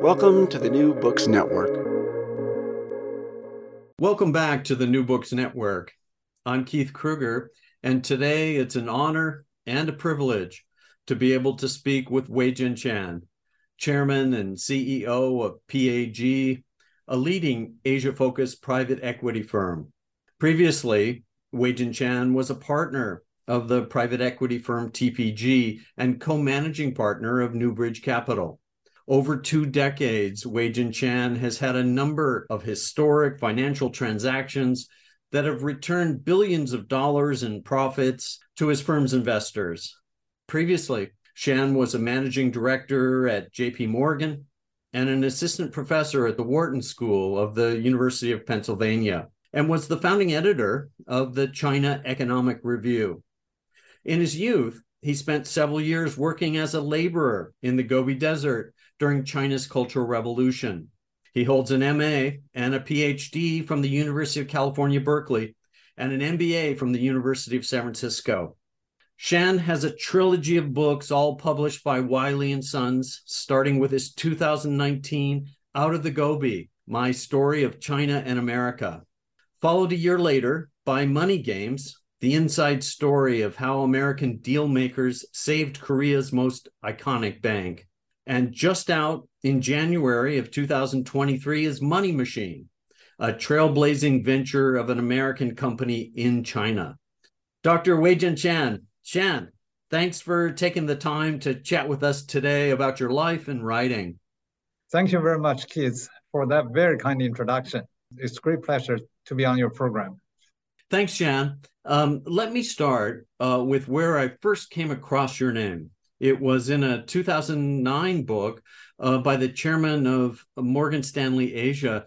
Welcome to the New Books Network. Welcome back to the New Books Network. I'm Keith Krueger, and today it's an honor and a privilege to be able to speak with Weijian Shan, Chairman and CEO of PAG, a leading Asia-focused private equity firm. Previously, Weijian Shan was a partner of the private equity firm TPG and co-managing partner of Newbridge Capital. Over 2 decades, Weijian Shan has had a number of historic financial transactions that have returned billions of dollars in profits to his firm's investors. Previously, Shan was a managing director at J.P. Morgan and an assistant professor at the Wharton School of the University of Pennsylvania, and was the founding editor of the China Economic Review. In his youth, he spent several years working as a laborer in the Gobi Desert during China's Cultural Revolution. He holds an MA and a PhD from the University of California, Berkeley, and an MBA from the University of San Francisco. Shan has a trilogy of books, all published by Wiley & Sons, starting with his 2019 Out of the Gobi, My Story of China and America, followed a year later by Money Games, The Inside Story of How American Dealmakers Saved Korea's Most Iconic Bank. And just out in January of 2023 is Money Machine, a trailblazing venture of an American company in China. Dr. Weijian Shan, thanks for taking the time to chat with us today about your life and writing. Thank you very much, Keith, for that very kind introduction. It's a great pleasure to be on your program. Thanks, Shan. Let me start with where I first came across your name. It was in a 2009 book by the chairman of Morgan Stanley Asia,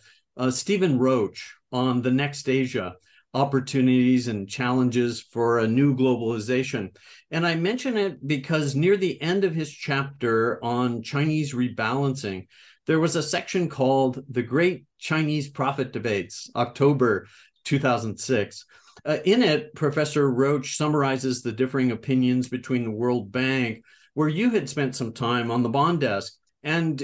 Stephen Roach, on The Next Asia, Opportunities and Challenges for a New Globalization. And I mention it because near the end of his chapter on Chinese rebalancing, there was a section called The Great Chinese Profit Debates, October 2006. In it, Professor Roach summarizes the differing opinions between the World Bank, where you had spent some time on the bond desk, and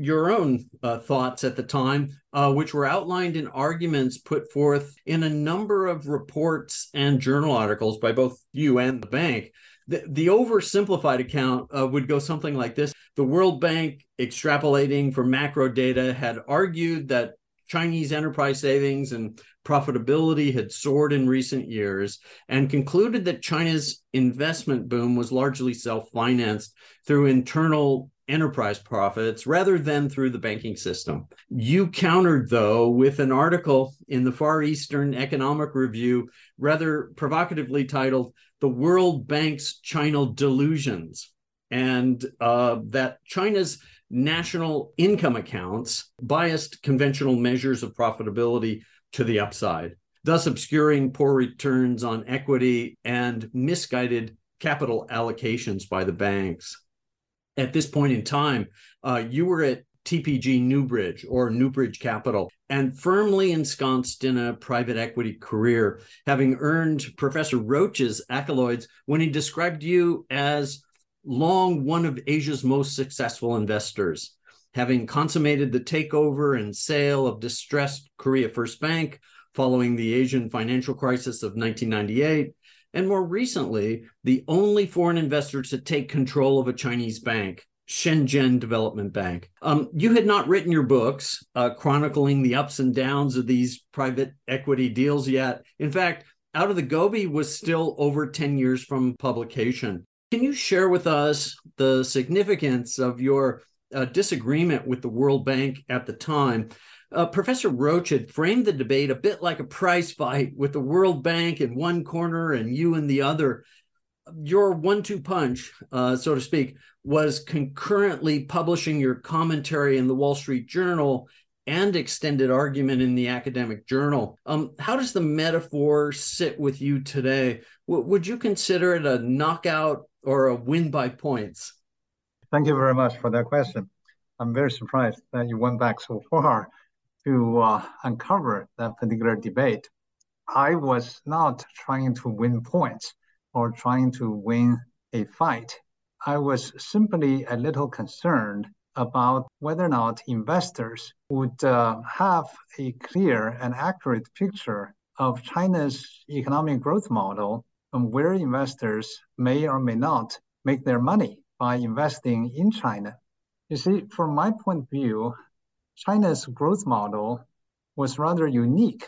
your own thoughts at the time, which were outlined in arguments put forth in a number of reports and journal articles by both you and the bank. The oversimplified account would go something like this. The World Bank, extrapolating from macro data, had argued that Chinese enterprise savings and profitability had soared in recent years, and concluded that China's investment boom was largely self-financed through internal enterprise profits rather than through the banking system. You countered, though, with an article in the Far Eastern Economic Review, rather provocatively titled, The World Bank's China Delusions, and that China's national income accounts biased conventional measures of profitability to the upside, thus obscuring poor returns on equity and misguided capital allocations by the banks. at this point in time, you were at TPG Newbridge or Newbridge Capital and firmly ensconced in a private equity career, having earned Professor Roach's accolades when he described you as long one of Asia's most successful investors, having consummated the takeover and sale of distressed Korea First Bank following the Asian financial crisis of 1998, and more recently, the only foreign investor to take control of a Chinese bank, Shenzhen Development Bank. You had not written your books chronicling the ups and downs of these private equity deals yet. In fact, Out of the Gobi was still over 10 years from publication. Can you share with us the significance of your disagreement with the World Bank at the time? Professor Roach had framed the debate a bit like a prize fight, with the World Bank in one corner and you in the other. Your 1-2 punch, so to speak, was concurrently publishing your commentary in the Wall Street Journal and extended argument in the academic journal. How does the metaphor sit with you today? Would you consider it a knockout or a win by points? Thank you very much for that question. I'm very surprised that you went back so far to uncover that particular debate. I was not trying to win points or trying to win a fight. I was simply a little concerned about whether or not investors would have a clear and accurate picture of China's economic growth model and where investors may or may not make their money by investing in China. You see, from my point of view, China's growth model was rather unique.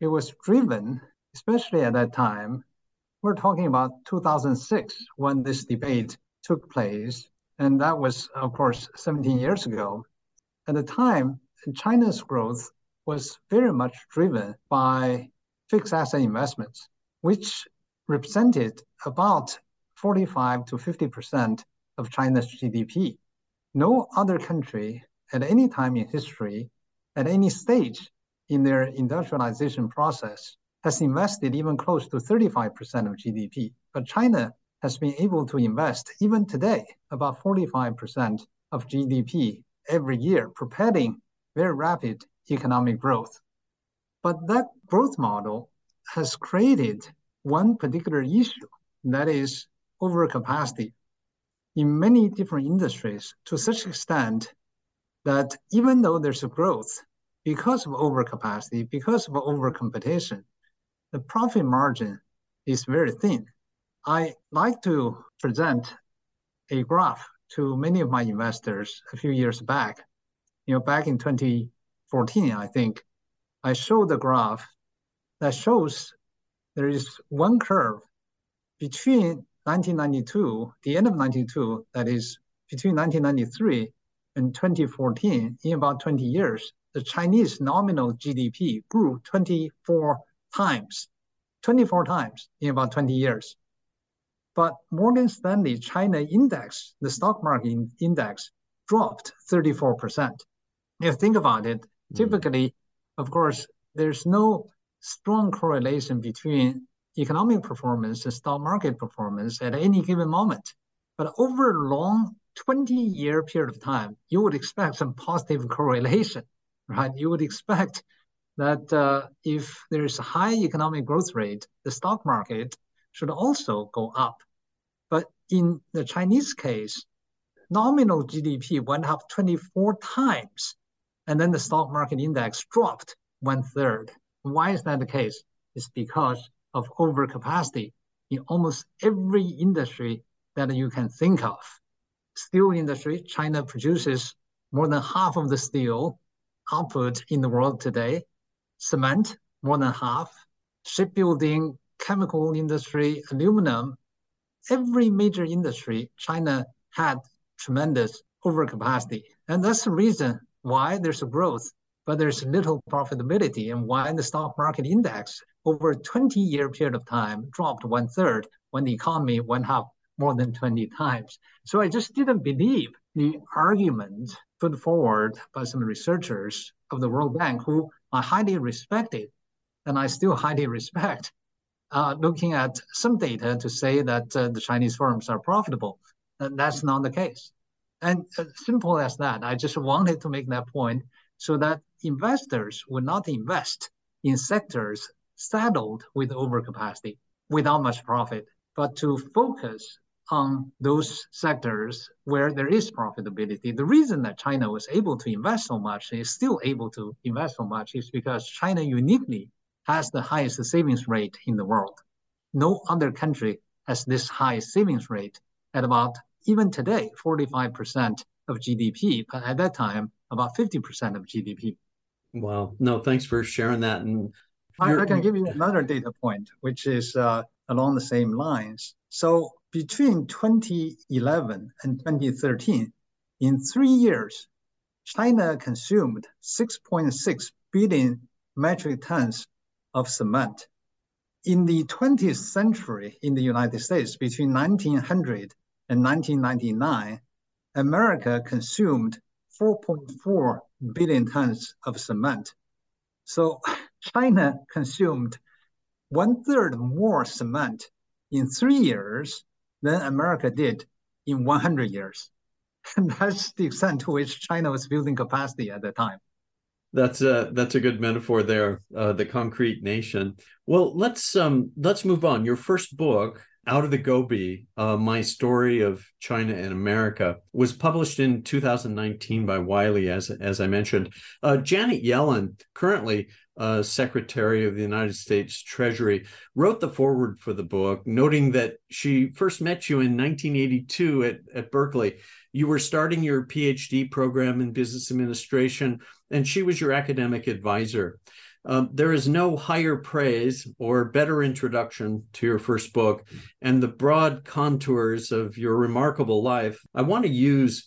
It was driven, especially at that time, we're talking about 2006 when this debate took place, and that was, of course, 17 years ago. At the time, China's growth was very much driven by fixed asset investments, which represented about 45 to 50% of China's GDP. No other country at any time in history, at any stage in their industrialization process, has invested even close to 35% of GDP. But China has been able to invest, even today, about 45% of GDP every year, propelling very rapid economic growth. But that growth model has created one particular issue, that is overcapacity in many different industries to such extent that even though there's a growth, because of overcapacity, because of overcompetition, the profit margin is very thin. I like to present a graph to many of my investors a few years back. Back in 2014, I think, I showed the graph that shows there is one curve between 1992, the end of 92, that is between 1993 and 2014, in about 20 years, the Chinese nominal GDP grew 24 times in about 20 years. But Morgan Stanley China index, the stock market index, dropped 34%. If you think about it, typically, of course, there's no strong correlation between economic performance and stock market performance at any given moment. But over a long 20-year period of time, you would expect some positive correlation, right? You would expect that if there's a high economic growth rate, the stock market should also go up. But in the Chinese case, nominal GDP went up 24 times, and then the stock market index dropped 1/3. Why is that the case? It's because of overcapacity in almost every industry that you can think of. Steel industry, China produces more than half of the steel output in the world today. Cement, more than half, shipbuilding, chemical industry, aluminum. Every major industry, China had tremendous overcapacity. And that's the reason why there's a growth, but there's little profitability, and why the stock market index over a 20-year period of time dropped 1/3 when the economy went up more than 20 times. So I just didn't believe the argument put forward by some researchers of the World Bank, who I highly respected, and I still highly respect, looking at some data to say that the Chinese firms are profitable. And that's not the case. And simple as that. I just wanted to make that point so that investors would not invest in sectors saddled with overcapacity without much profit, but to focus on those sectors where there is profitability. The reason that China was able to invest so much, and is still able to invest so much, is because China uniquely has the highest savings rate in the world. No other country has this high savings rate at about, even today, 45% of GDP, but at that time, about 50% of GDP. Wow. No, thanks for sharing that. And I can give you another data point, which is along the same lines. So between 2011 and 2013, in 3 years, China consumed 6.6 billion metric tons of cement. In the 20th century in the United States, between 1900 and 1999, America consumed 4.4 billion tons of cement. So China consumed 1/3 more cement in 3 years than America did in 100 years. And that's the extent to which China was building capacity at the time. That's a good metaphor there, the concrete nation. Well, let's move on. Your first book, Out of the Gobi, My Story of China and America, was published in 2019 by Wiley, as I mentioned. Janet Yellen, currently Secretary of the United States Treasury, wrote the foreword for the book, noting that she first met you in 1982 at Berkeley. You were starting your PhD program in business administration, and she was your academic advisor. There is no higher praise or better introduction to your first book and the broad contours of your remarkable life. I want to use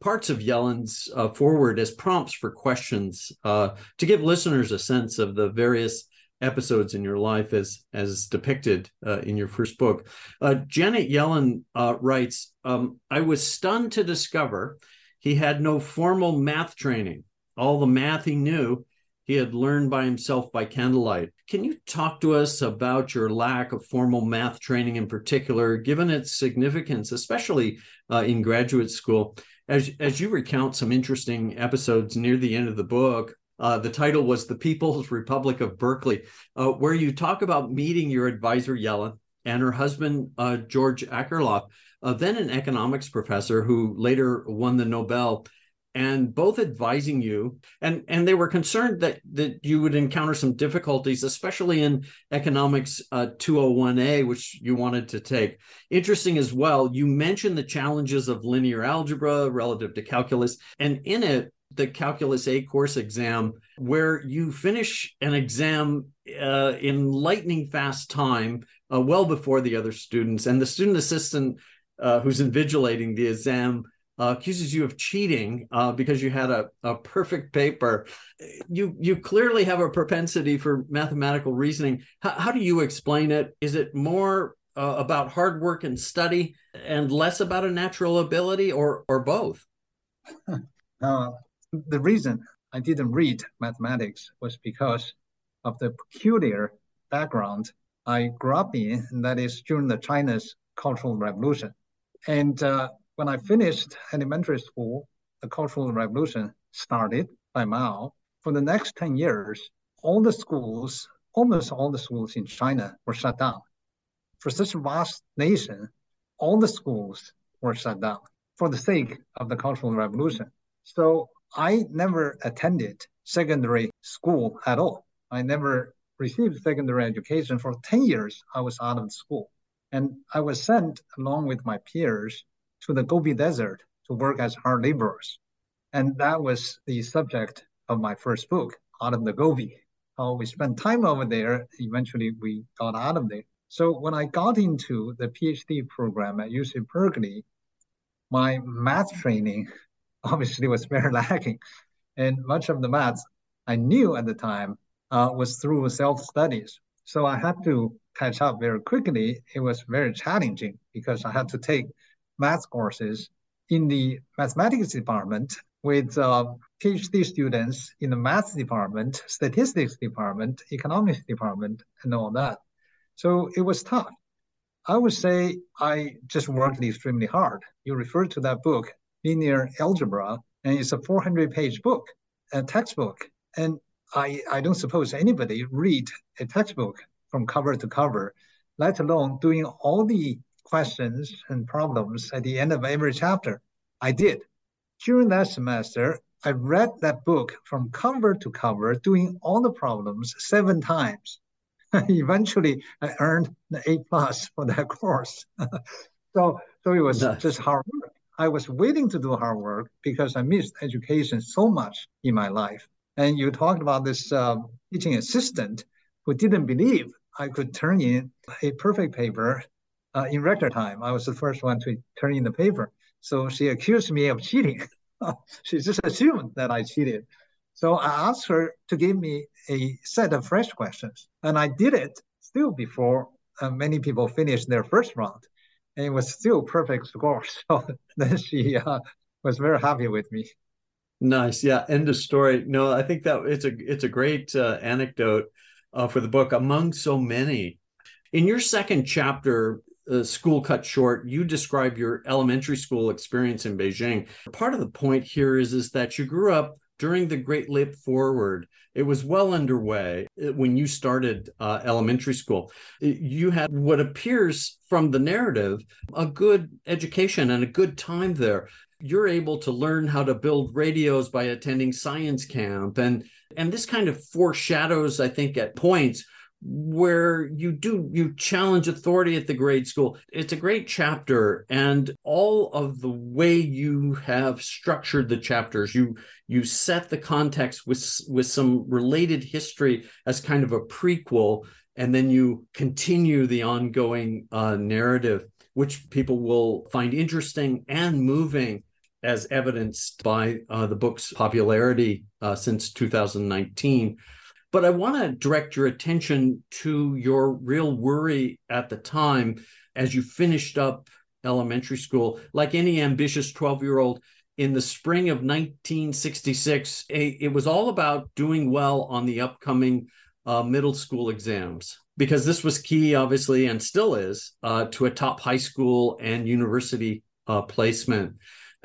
parts of Yellen's foreword as prompts for questions to give listeners a sense of the various episodes in your life as depicted in your first book. Janet Yellen writes, I was stunned to discover he had no formal math training. All the math he knew, he had learned by himself by candlelight. Can you talk to us about your lack of formal math training in particular, given its significance, especially in graduate school? As you recount some interesting episodes near the end of the book, the title was The People's Republic of Berkeley, where you talk about meeting your advisor, Yellen, and her husband, George Akerlof, then an economics professor who later won the Nobel, and both advising you. And they were concerned that you would encounter some difficulties, especially in economics 201A, which you wanted to take. Interesting as well, you mentioned the challenges of linear algebra relative to calculus, and in it, the Calculus A course exam, where you finish an exam in lightning fast time, well before the other students. And the student assistant who's invigilating the exam accuses you of cheating because you had a perfect paper. You clearly have a propensity for mathematical reasoning. How do you explain it? Is it more about hard work and study and less about a natural ability or both? The reason I didn't read mathematics was because of the peculiar background I grew up in, and that is during the China's Cultural Revolution. And when I finished elementary school, the Cultural Revolution started by Mao. For the next 10 years, almost all the schools in China were shut down. For such a vast nation, all the schools were shut down for the sake of the Cultural Revolution. So I never attended secondary school at all. I never received secondary education. For 10 years, I was out of school. And I was sent, along with my peers, to the Gobi Desert to work as hard laborers. And that was the subject of my first book, Out of the Gobi. How we spent time over there, eventually we got out of there. So when I got into the PhD program at UC Berkeley, my math training obviously was very lacking. And much of the math I knew at the time was through self-studies. So I had to catch up very quickly. It was very challenging because I had to take math courses in the mathematics department with PhD students in the math department, statistics department, economics department, and all that. So it was tough. I would say I just worked extremely hard. You refer to that book, linear algebra, and it's a 400-page book, a textbook. And I don't suppose anybody read a textbook from cover to cover, let alone doing all the questions and problems at the end of every chapter. I did. During that semester, I read that book from cover to cover, doing all the problems 7 times. Eventually, I earned an A+ for that course. So it was just hard work. I was willing to do hard work because I missed education so much in my life. And you talked about this teaching assistant who didn't believe I could turn in a perfect paper in record time. I was the first one to turn in the paper. So she accused me of cheating. She just assumed that I cheated. So I asked her to give me a set of fresh questions. And I did it still before many people finished their first round. And it was still perfect score. So then she was very happy with me. Nice. Yeah. End of story. No, I think that it's a great anecdote for the book among so many. In your second chapter, School Cut Short, you describe your elementary school experience in Beijing. Part of the point here is that you grew up during the Great Leap Forward. It was well underway when you started elementary school. You had what appears from the narrative, a good education and a good time there. You're able to learn how to build radios by attending science camp. And this kind of foreshadows, I think, at points where you challenge authority at the grade school. It's a great chapter. And all of the way you have structured the chapters, you set the context with some related history as kind of a prequel, and then you continue the ongoing narrative, which people will find interesting and moving, as evidenced by the book's popularity since 2019. But I want to direct your attention to your real worry at the time as you finished up elementary school. Like any ambitious 12-year-old, in the spring of 1966, it was all about doing well on the upcoming middle school exams, because this was key, obviously, and still is, to a top high school and university placement.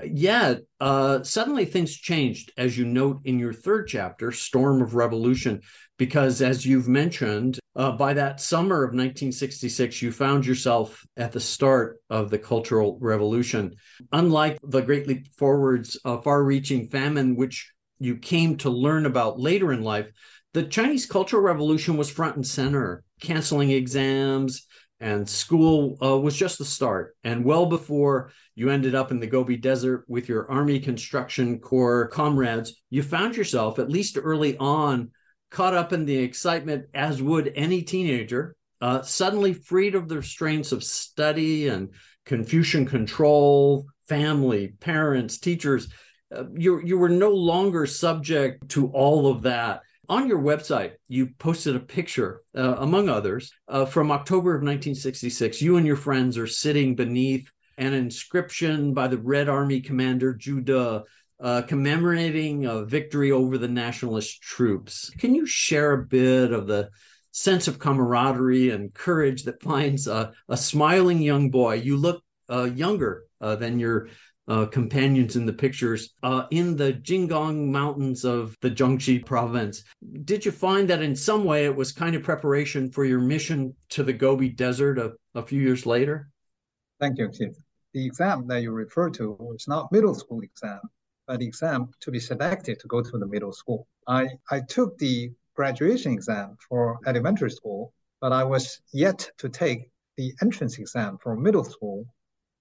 Yet, suddenly things changed, as you note in your third chapter, Storm of Revolution, because as you've mentioned, by that summer of 1966, you found yourself at the start of the Cultural Revolution. Unlike the Great Leap Forward's far-reaching famine, which you came to learn about later in life, the Chinese Cultural Revolution was front and center, canceling exams, and school was just the start. And well before you ended up in the Gobi Desert with your Army Construction Corps comrades, you found yourself, at least early on, caught up in the excitement, as would any teenager, suddenly freed of the restraints of study and Confucian control, family, parents, teachers. You were no longer subject to all of that. On your website, you posted a picture, among others, from October of 1966. You and your friends are sitting beneath an inscription by the Red Army commander, Zhu De, commemorating a victory over the nationalist troops. Can you share a bit of the sense of camaraderie and courage that finds a smiling young boy? You look younger than your companions in the pictures, in the Jinggang Mountains of the Jiangxi province. Did you find that in some way it was kind of preparation for your mission to the Gobi Desert a few years later? Thank you, Keith. The exam that you refer to was not middle school exam, but the exam to be selected to go to the middle school. I took the graduation exam for elementary school, but I was yet to take the entrance exam for middle school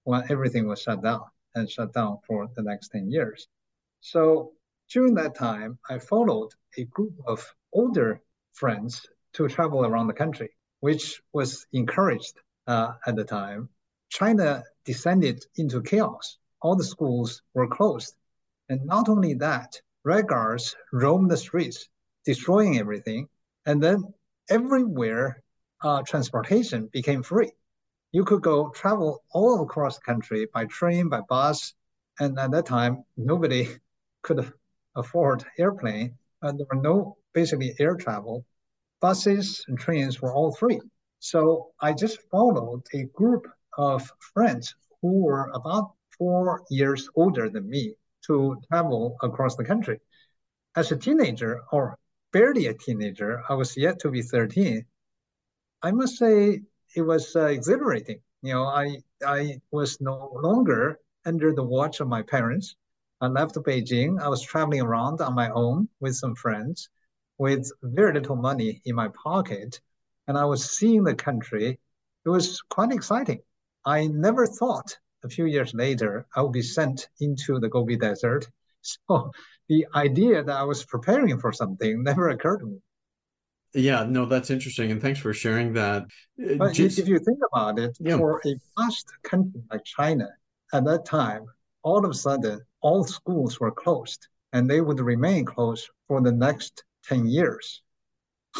when everything was shut down for the next 10 years. So during that time, I followed a group of older friends to travel around the country, which was encouraged at the time. China descended into chaos. All the schools were closed. And not only that, Red Guards roamed the streets, destroying everything. And then everywhere, transportation became free. You could go travel all across the country by train, by bus. And at that time, nobody could afford airplane. And there were no basically air travel. Buses and trains were all free. So I just followed a group of friends who were about 4 years older than me to travel across the country. As a teenager, or barely a teenager, I was yet to be 13. I must say it was exhilarating. You know, I was no longer under the watch of my parents. I left Beijing. I was traveling around on my own with some friends with very little money in my pocket, and I was seeing the country. It was quite exciting. I never thought a few years later I would be sent into the Gobi Desert. So the idea that I was preparing for something never occurred to me. Yeah, no, that's interesting. And thanks for sharing that. But if you think about it, for a vast country like China, at that time, all of a sudden, all schools were closed and they would remain closed for the next 10 years.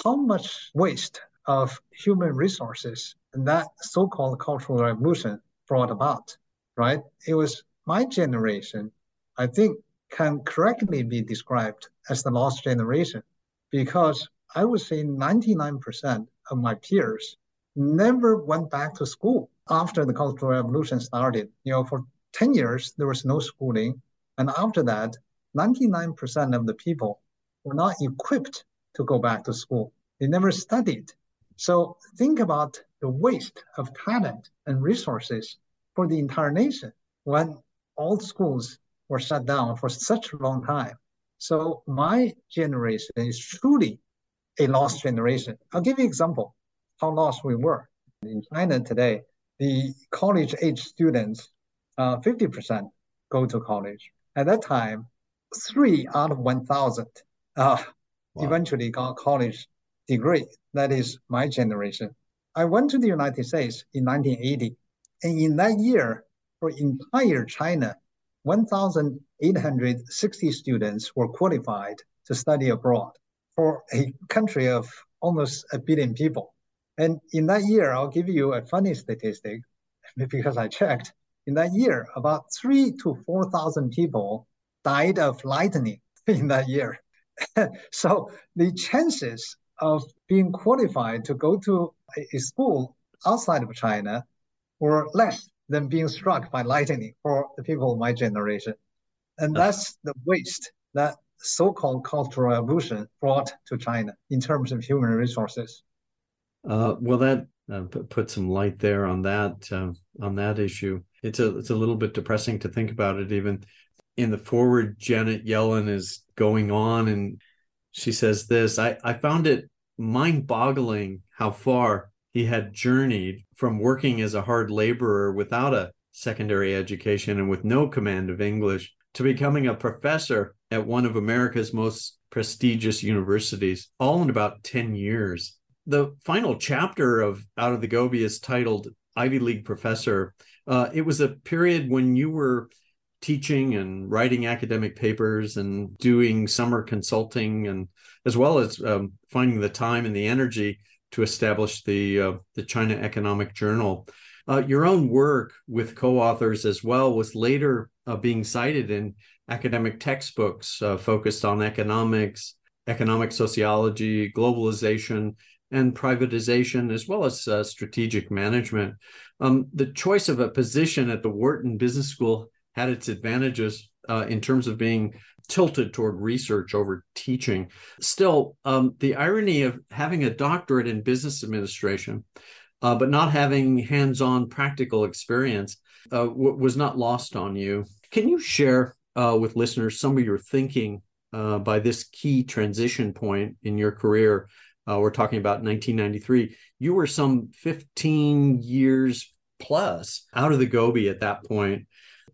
How much waste of human resources that so-called Cultural Revolution brought about, right? It was my generation, I think, can correctly be described as the lost generation, because I would say 99% of my peers never went back to school after the Cultural Revolution started. You know, for 10 years, there was no schooling. And after that, 99% of the people were not equipped to go back to school. They never studied. So think about the waste of talent and resources for the entire nation when all schools were shut down for such a long time. So my generation is truly a lost generation. I'll give you an example how lost we were. In China today, the college-age students, 50% go to college. At that time, 3 out of 1,000 eventually got a college degree. That is my generation. I went to the United States in 1980. And in that year, for entire China, 1,860 students were qualified to study abroad for a country of almost 1 billion people. And in that year, I'll give you a funny statistic because I checked. In that year, about 3,000 to 4,000 people died of lightning in that year. So the chances of being qualified to go to a school outside of China were less than being struck by lightning for the people of my generation. And that's the waste that so-called Cultural Revolution brought to China in terms of human resources. Well, that put some light there on that issue. It's a little bit depressing to think about it. Even in the forward, Janet Yellen is going on, and she says this. I found it mind-boggling how far he had journeyed from working as a hard laborer without a secondary education and with no command of English to becoming a professor at one of America's most prestigious universities, all in about 10 years. The final chapter of Out of the Gobi is titled Ivy League Professor. It was a period when you were teaching and writing academic papers and doing summer consulting, and as well as finding the time and the energy to establish the China Economic Journal. Your own work with co-authors as well was later being cited in academic textbooks focused on economics, economic sociology, globalization, and privatization, as well as strategic management. The choice of a position at the Wharton Business School had its advantages in terms of being tilted toward research over teaching. Still, the irony of having a doctorate in business administration, but not having hands-on practical experience was not lost on you. Can you share with listeners some of your thinking by this key transition point in your career? We're talking about 1993. You were some 15 years plus out of the Gobi at that point,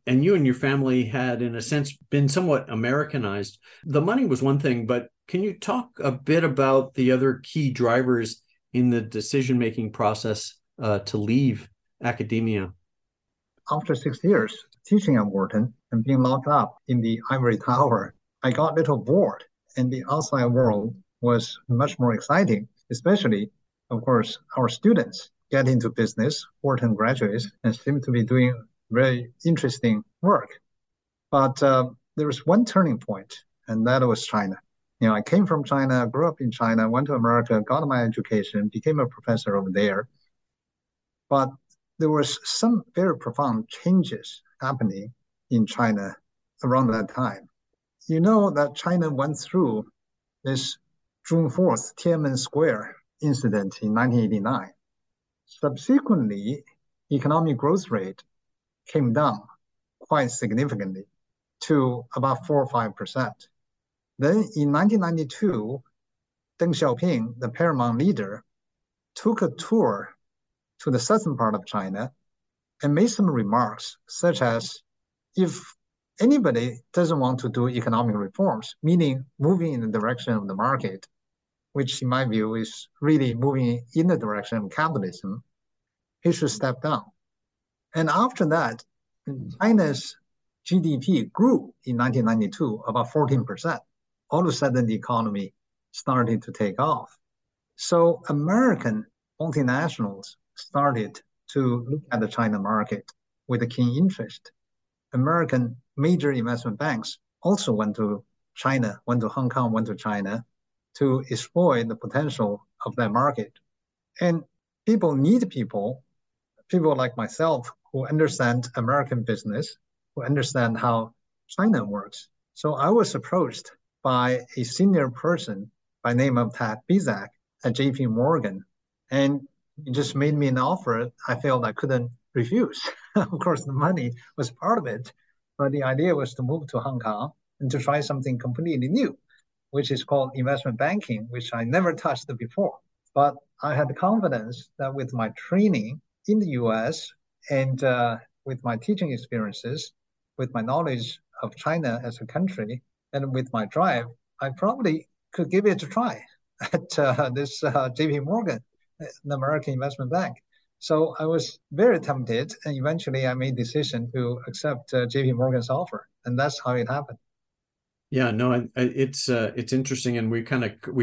and you and your family had, in a sense, been somewhat Americanized. The money was one thing, but can you talk a bit about the other key drivers in the decision-making process to leave academia? After 6 years teaching at Wharton and being locked up in the ivory tower, I got a little bored, and the outside world was much more exciting, especially, of course, our students get into business, Wharton graduates, and seem to be doing very interesting work. But there was one turning point, and that was China. You know, I came from China, grew up in China, went to America, got my education, became a professor over there. But there was some very profound changes happening in China around that time. You know that China went through this June 4th Tiananmen Square incident in 1989. Subsequently, economic growth rate came down quite significantly to about 4 or 5%. Then in 1992, Deng Xiaoping, the paramount leader, took a tour to the southern part of China and made some remarks such as, if anybody doesn't want to do economic reforms, meaning moving in the direction of the market, which in my view is really moving in the direction of capitalism, he should step down. And after that, China's GDP grew in 1992 about 14%. All of a sudden, the economy started to take off. So American multinationals started to look at the China market with a keen interest. American major investment banks also went to China, went to Hong Kong, went to China to exploit the potential of that market. And people need people like myself who understand American business, who understand how China works. So I was approached by a senior person by name of Tad Bizak at J.P. Morgan, and he just made me an offer I felt I couldn't refuse. Of course, the money was part of it, but the idea was to move to Hong Kong and to try something completely new, which is called investment banking, which I never touched before. But I had the confidence that with my training in the US and with my teaching experiences, with my knowledge of China as a country, and with my drive, I probably could give it a try at this J.P. Morgan, an American investment bank. So I was very tempted, and eventually I made a decision to accept J.P. Morgan's offer, and that's how it happened. Yeah, no, it's interesting, and we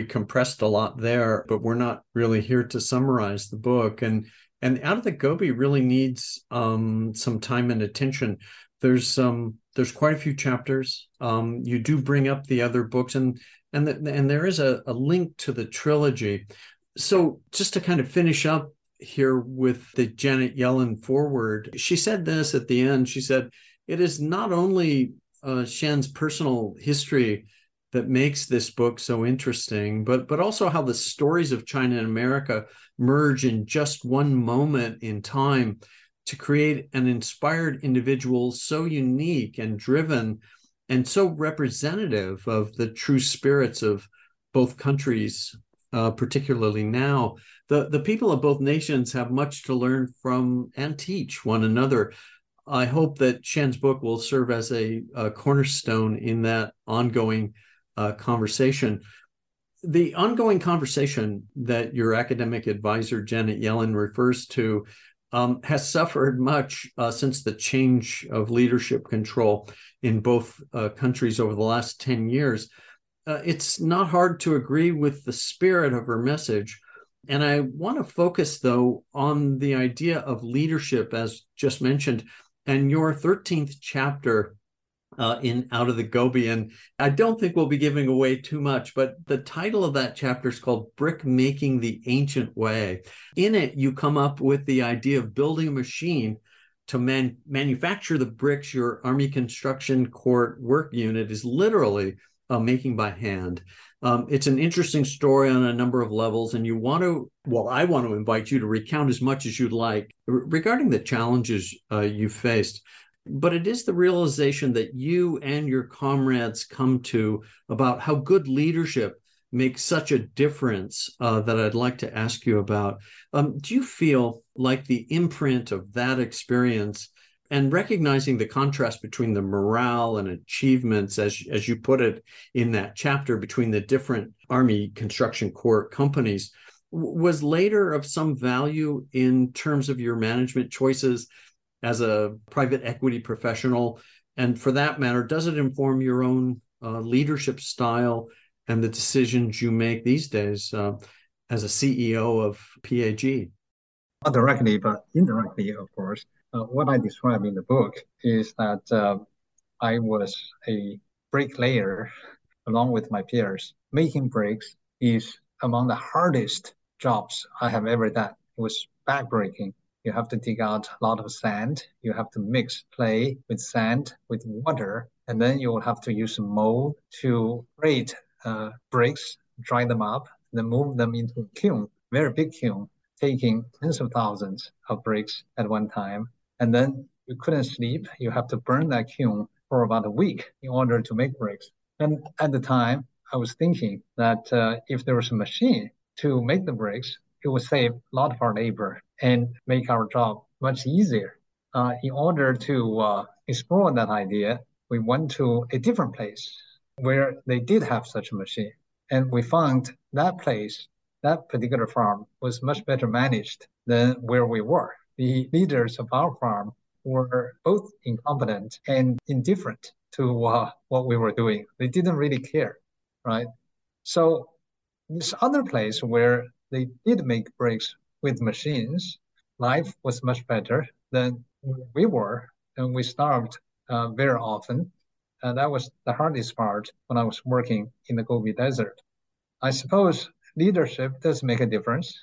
compressed a lot there, but we're not really here to summarize the book. And Out of the Gobi really needs some time and attention. There's quite a few chapters. You do bring up the other books, and there is a link to the trilogy. So just to kind of finish up here with the Janet Yellen foreword, she said this at the end. She said, "It is not only Shan's personal history that makes this book so interesting, but also how the stories of China and America merge in just one moment in time to create an inspired individual so unique and driven and so representative of the true spirits of both countries, particularly now. The people of both nations have much to learn from and teach one another." I hope that Shan's book will serve as a cornerstone in that ongoing conversation. The ongoing conversation that your academic advisor, Janet Yellen, refers to has suffered much since the change of leadership control in both countries over the last 10 years. It's not hard to agree with the spirit of her message. And I want to focus, though, on the idea of leadership, as just mentioned, and your 13th chapter in Out of the Gobi. And I don't think we'll be giving away too much, but the title of that chapter is called Brick Making the Ancient Way. In it, you come up with the idea of building a machine to manufacture the bricks your Army Construction Corps work unit is literally making by hand. It's an interesting story on a number of levels, and I want to invite you to recount as much as you'd like regarding the challenges you faced. But it is the realization that you and your comrades come to about how good leadership makes such a difference that I'd like to ask you about. Do you feel like the imprint of that experience and recognizing the contrast between the morale and achievements, as you put it in that chapter, between the different Army Construction Corps companies, was later of some value in terms of your management choices as a private equity professional? And for that matter, does it inform your own leadership style and the decisions you make these days as a CEO of PAG? Not directly, but indirectly, of course. What I describe in the book is that I was a bricklayer along with my peers. Making bricks is among the hardest jobs I have ever done. It was backbreaking. You have to dig out a lot of sand. You have to mix clay with sand, with water, and then you will have to use mold to grate bricks, dry them up, and then move them into a kiln, very big kiln, taking tens of thousands of bricks at one time. And then you couldn't sleep. You have to burn that kiln for about a week in order to make bricks. And at the time, I was thinking that if there was a machine to make the bricks, it would save a lot of our labor and make our job much easier. In order to explore that idea, we went to a different place where they did have such a machine. And we found that place, that particular farm, was much better managed than where we were. The leaders of our farm were both incompetent and indifferent to what we were doing. They didn't really care, right? So this other place where they did make bricks with machines, life was much better than we were, and we starved very often. And that was the hardest part when I was working in the Gobi Desert. I suppose leadership does make a difference.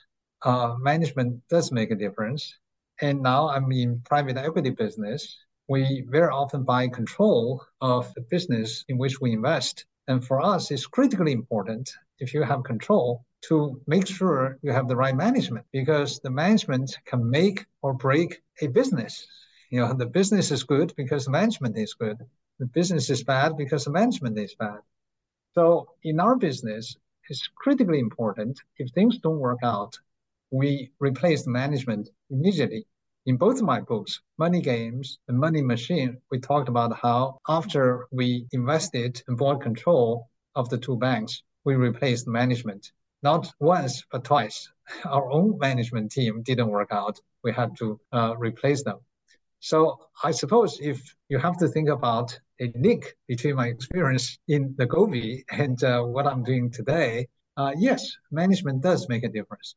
Management does make a difference. And now I'm in private equity business. We very often buy control of the business in which we invest. And for us, it's critically important, if you have control, to make sure you have the right management, because the management can make or break a business. You know, the business is good because the management is good. The business is bad because the management is bad. So in our business, it's critically important. If things don't work out, we replace the management immediately. In both of my books, Money Games and Money Machine, we talked about how after we invested and bought control of the two banks, we replaced management. Not once, but twice. Our own management team didn't work out. We had to replace them. So I suppose if you have to think about a link between my experience in the Gobi and what I'm doing today, yes, management does make a difference.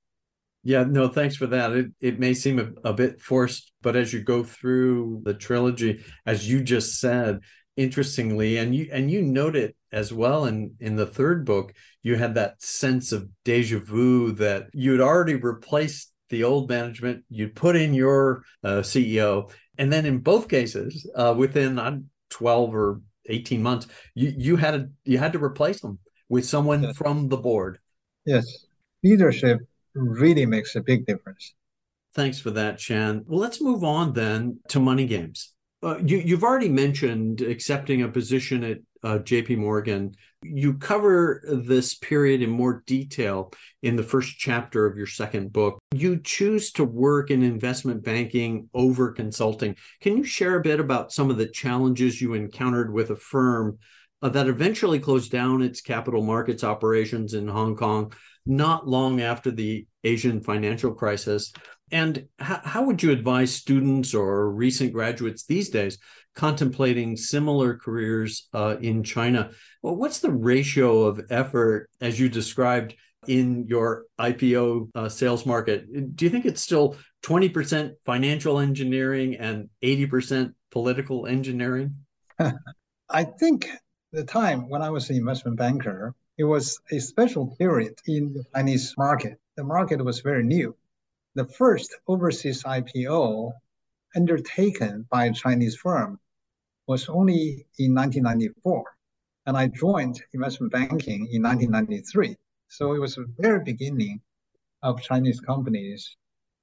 Yeah, no, thanks for that. It may seem a bit forced, but as you go through the trilogy, as you just said, interestingly, and you note it as well in the third book, you had that sense of deja vu that you'd already replaced the old management, you'd put in your CEO, and then in both cases, within 12 or 18 months, you had to replace them with someone from the board. Yes, leadership really makes a big difference. Thanks for that, Shan. Well, let's move on then to Money Games. You've already mentioned accepting a position at J.P. Morgan. You cover this period in more detail in the first chapter of your second book. You choose to work in investment banking over consulting. Can you share a bit about some of the challenges you encountered with a firm that eventually closed down its capital markets operations in Hong Kong not long after the Asian financial crisis? And how would you advise students or recent graduates these days contemplating similar careers in China? Well, what's the ratio of effort, as you described in your IPO sales market? Do you think it's still 20% financial engineering and 80% political engineering? I think the time when I was an investment banker, it was a special period in the Chinese market. The market was very new. The first overseas IPO undertaken by a Chinese firm was only in 1994. And I joined investment banking in 1993. So it was the very beginning of Chinese companies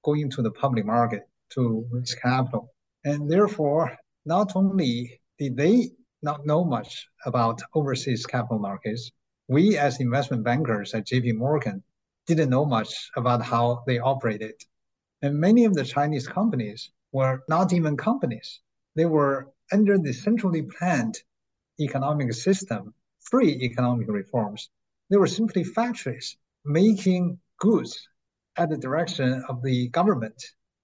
going to the public market to raise capital. And therefore, not only did they not know much about overseas capital markets, we as investment bankers at JP Morgan didn't know much about how they operated. And many of the Chinese companies were not even companies. They were under the centrally planned economic system, free economic reforms. They were simply factories making goods at the direction of the government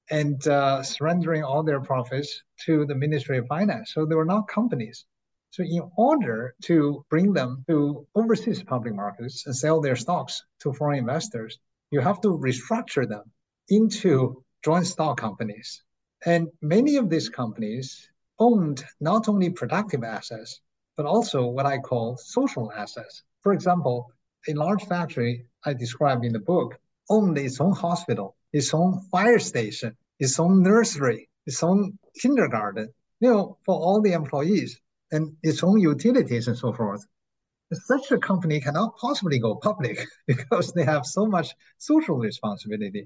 and surrendering all their profits to the Ministry of Finance. So they were not companies. So in order to bring them to overseas public markets and sell their stocks to foreign investors, you have to restructure them into joint stock companies. And many of these companies owned not only productive assets, but also what I call social assets. For example, a large factory I described in the book owned its own hospital, its own fire station, its own nursery, its own kindergarten, for all the employees, and its own utilities and so forth. Such a company cannot possibly go public because they have so much social responsibility.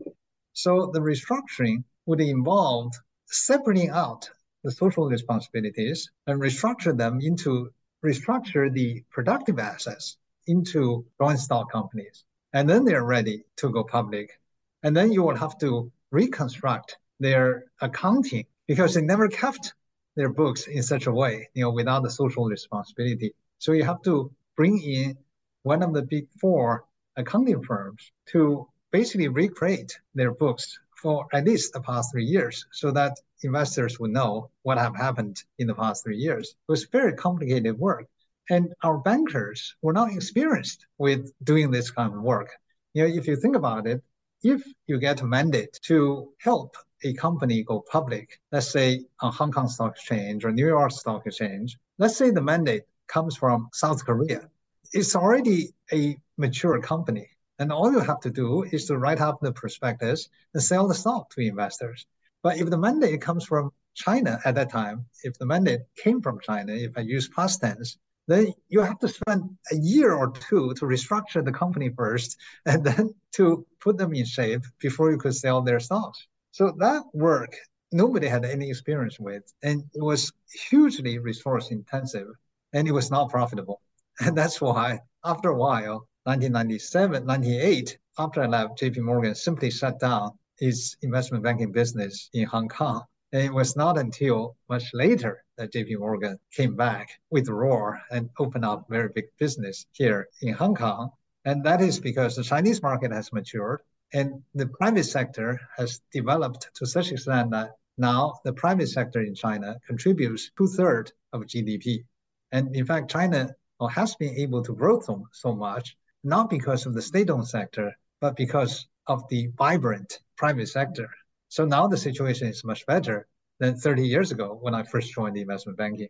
So the restructuring would involve separating out the social responsibilities and restructure the productive assets into joint stock companies. And then they're ready to go public. And then you will have to reconstruct their accounting because they never kept their books in such a way, without the social responsibility. So you have to bring in one of the big four accounting firms to basically recreate their books for at least the past 3 years so that investors would know what have happened in the past 3 years. It was very complicated work. And our bankers were not experienced with doing this kind of work. If you think about it, if you get a mandate to help a company go public, let's say on Hong Kong Stock Exchange or New York Stock Exchange, let's say the mandate comes from South Korea. It's already a mature company. And all you have to do is to write up the prospectus and sell the stock to investors. But if the mandate comes from China at that time, if the mandate came from China, if I use past tense, then you have to spend a year or two to restructure the company first and then to put them in shape before you could sell their stocks. So that work, nobody had any experience with. And it was hugely resource intensive and it was not profitable. And that's why after a while, 1997, 1998, after I left, J.P. Morgan simply shut down its investment banking business in Hong Kong. And it was not until much later that J.P. Morgan came back with roar and opened up very big business here in Hong Kong. And that is because the Chinese market has matured and the private sector has developed to such extent that now the private sector in China contributes 2/3 of GDP. And in fact, China has been able to grow so much not because of the state-owned sector, but because of the vibrant private sector. So now the situation is much better than 30 years ago when I first joined the investment banking.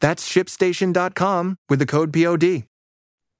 That's ShipStation.com with the code POD.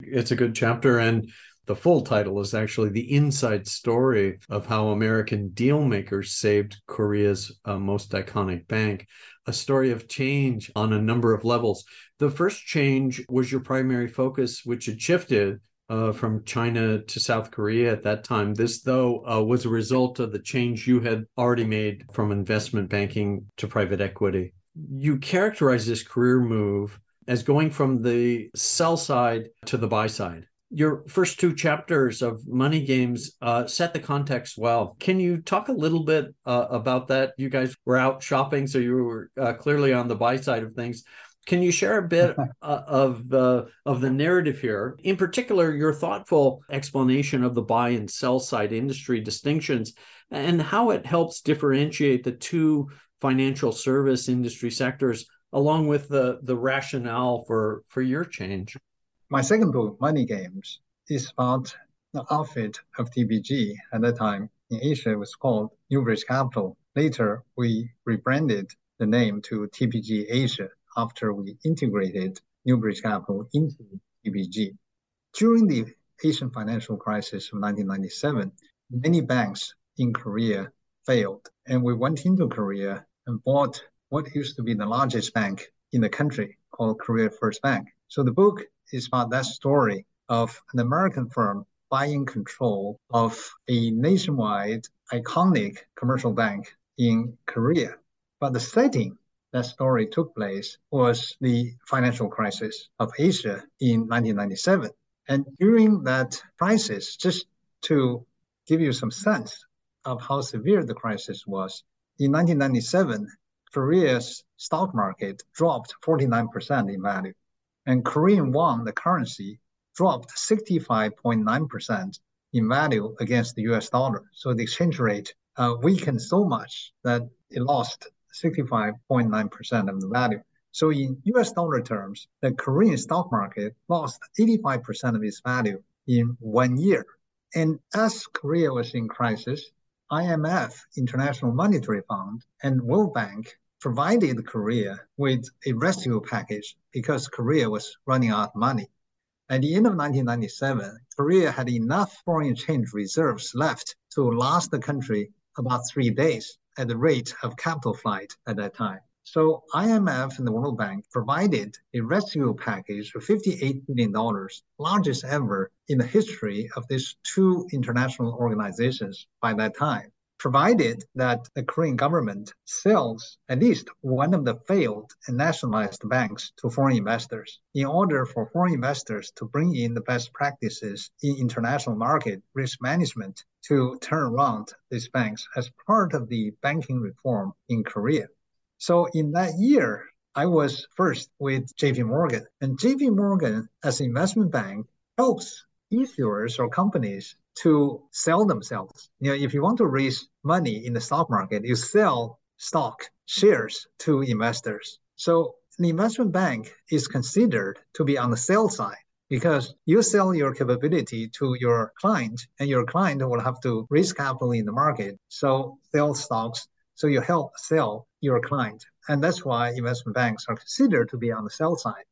It's a good chapter, and the full title is actually The Inside Story of How American Dealmakers Saved Korea's Most Iconic Bank, a story of change on a number of levels. The first change was your primary focus, which had shifted from China to South Korea at that time. This, though, was a result of the change you had already made from investment banking to private equity. You characterize this career move as going from the sell side to the buy side. Your first two chapters of Money Games set the context well. Can you talk a little bit about that? You guys were out shopping, so you were clearly on the buy side of things. Can you share a bit of the narrative here? In particular, your thoughtful explanation of the buy and sell side industry distinctions and how it helps differentiate the two financial service industry sectors, along with the rationale for your change. My second book, Money Games, is about the outfit of TPG at that time. In Asia, it was called Newbridge Capital. Later, we rebranded the name to TPG Asia, after we integrated Newbridge Capital into TPG. During the Asian financial crisis of 1997, many banks in Korea failed, and we went into Korea and bought what used to be the largest bank in the country called Korea First Bank. So the book is about that story of an American firm buying control of a nationwide iconic commercial bank in Korea. But the setting that story took place was the financial crisis of Asia in 1997. And during that crisis, just to give you some sense of how severe the crisis was, in 1997, Korea's stock market dropped 49% in value, and Korean won, the currency, dropped 65.9% in value against the US dollar. So the exchange rate weakened so much that it lost 65.9% of the value. So in US dollar terms, the Korean stock market lost 85% of its value in 1 year. And as Korea was in crisis, IMF, International Monetary Fund, and World Bank provided Korea with a rescue package because Korea was running out of money. At the end of 1997, Korea had enough foreign exchange reserves left to last the country about 3 days at the rate of capital flight at that time. So IMF and the World Bank provided a rescue package of $58 billion, largest ever in the history of these two international organizations by that time, provided that the Korean government sells at least one of the failed and nationalized banks to foreign investors in order for foreign investors to bring in the best practices in international market risk management to turn around these banks as part of the banking reform in Korea. So in that year, I was first with J.P. Morgan. And J.P. Morgan, as an investment bank, helps issuers or companies to sell themselves. You know, if you want to raise money in the stock market, you sell stock shares to investors. So an investment bank is considered to be on the sell side because you sell your capability to your client, and your client will have to raise capital in the market, so sell stocks. So you help sell your client. And that's why investment banks are considered to be on the sell side.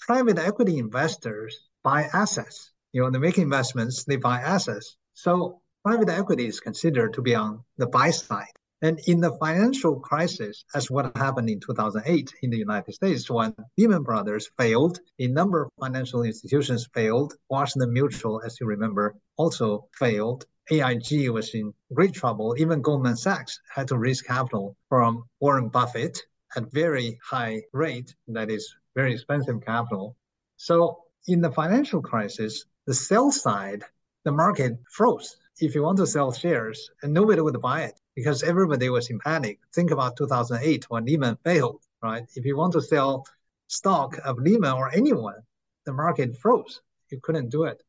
Private equity investors buy assets. You know, they make investments, they buy assets. So private equity is considered to be on the buy side. And in the financial crisis, as what happened in 2008 in the United States, when Lehman Brothers failed, a number of financial institutions failed. Washington Mutual, as you remember, also failed. AIG was in great trouble. Even Goldman Sachs had to raise capital from Warren Buffett at very high rate, that is very expensive capital. So in the financial crisis, the sell side, the market froze. If you want to sell shares, and nobody would buy it because everybody was in panic. Think about 2008 when Lehman failed, right? If you want to sell stock of Lehman or anyone, the market froze. You couldn't do it.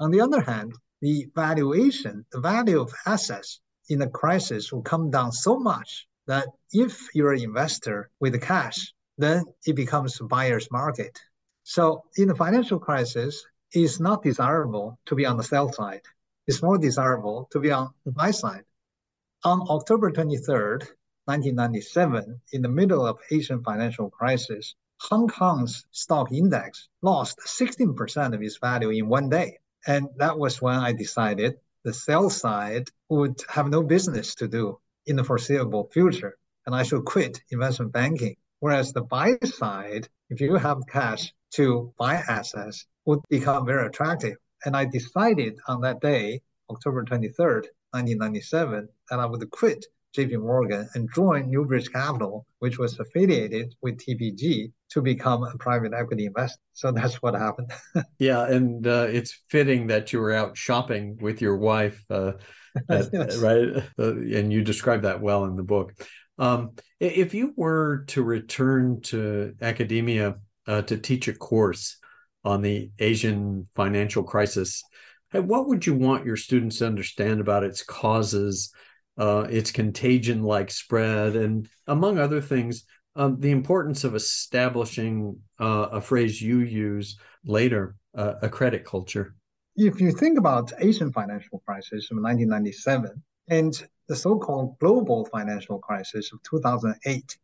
On the other hand, the value of assets in a crisis will come down so much that if you're an investor with the cash, then it becomes a buyer's market. So in a financial crisis, it's not desirable to be on the sell side. It's more desirable to be on the buy side. On October 23rd, 1997, in the middle of Asian financial crisis, Hong Kong's stock index lost 16% of its value in 1 day. And that was when I decided the sell side would have no business to do in the foreseeable future, and I should quit investment banking. Whereas the buy side, if you have cash to buy assets, would become very attractive. And I decided on that day, October 23rd, 1997, that I would quit J.P. Morgan and join Newbridge Capital, which was affiliated with TPG, to become a private equity investor. So that's what happened. Yeah, and it's fitting that you were out shopping with your wife, yes. Right? And you describe that well in the book. If you were to return to academia to teach a course on the Asian financial crisis, what would you want your students to understand about its causes, its contagion-like spread, and among other things, the importance of establishing a phrase you use later, a credit culture? If you think about Asian financial crisis of 1997 and the so-called global financial crisis of 2008,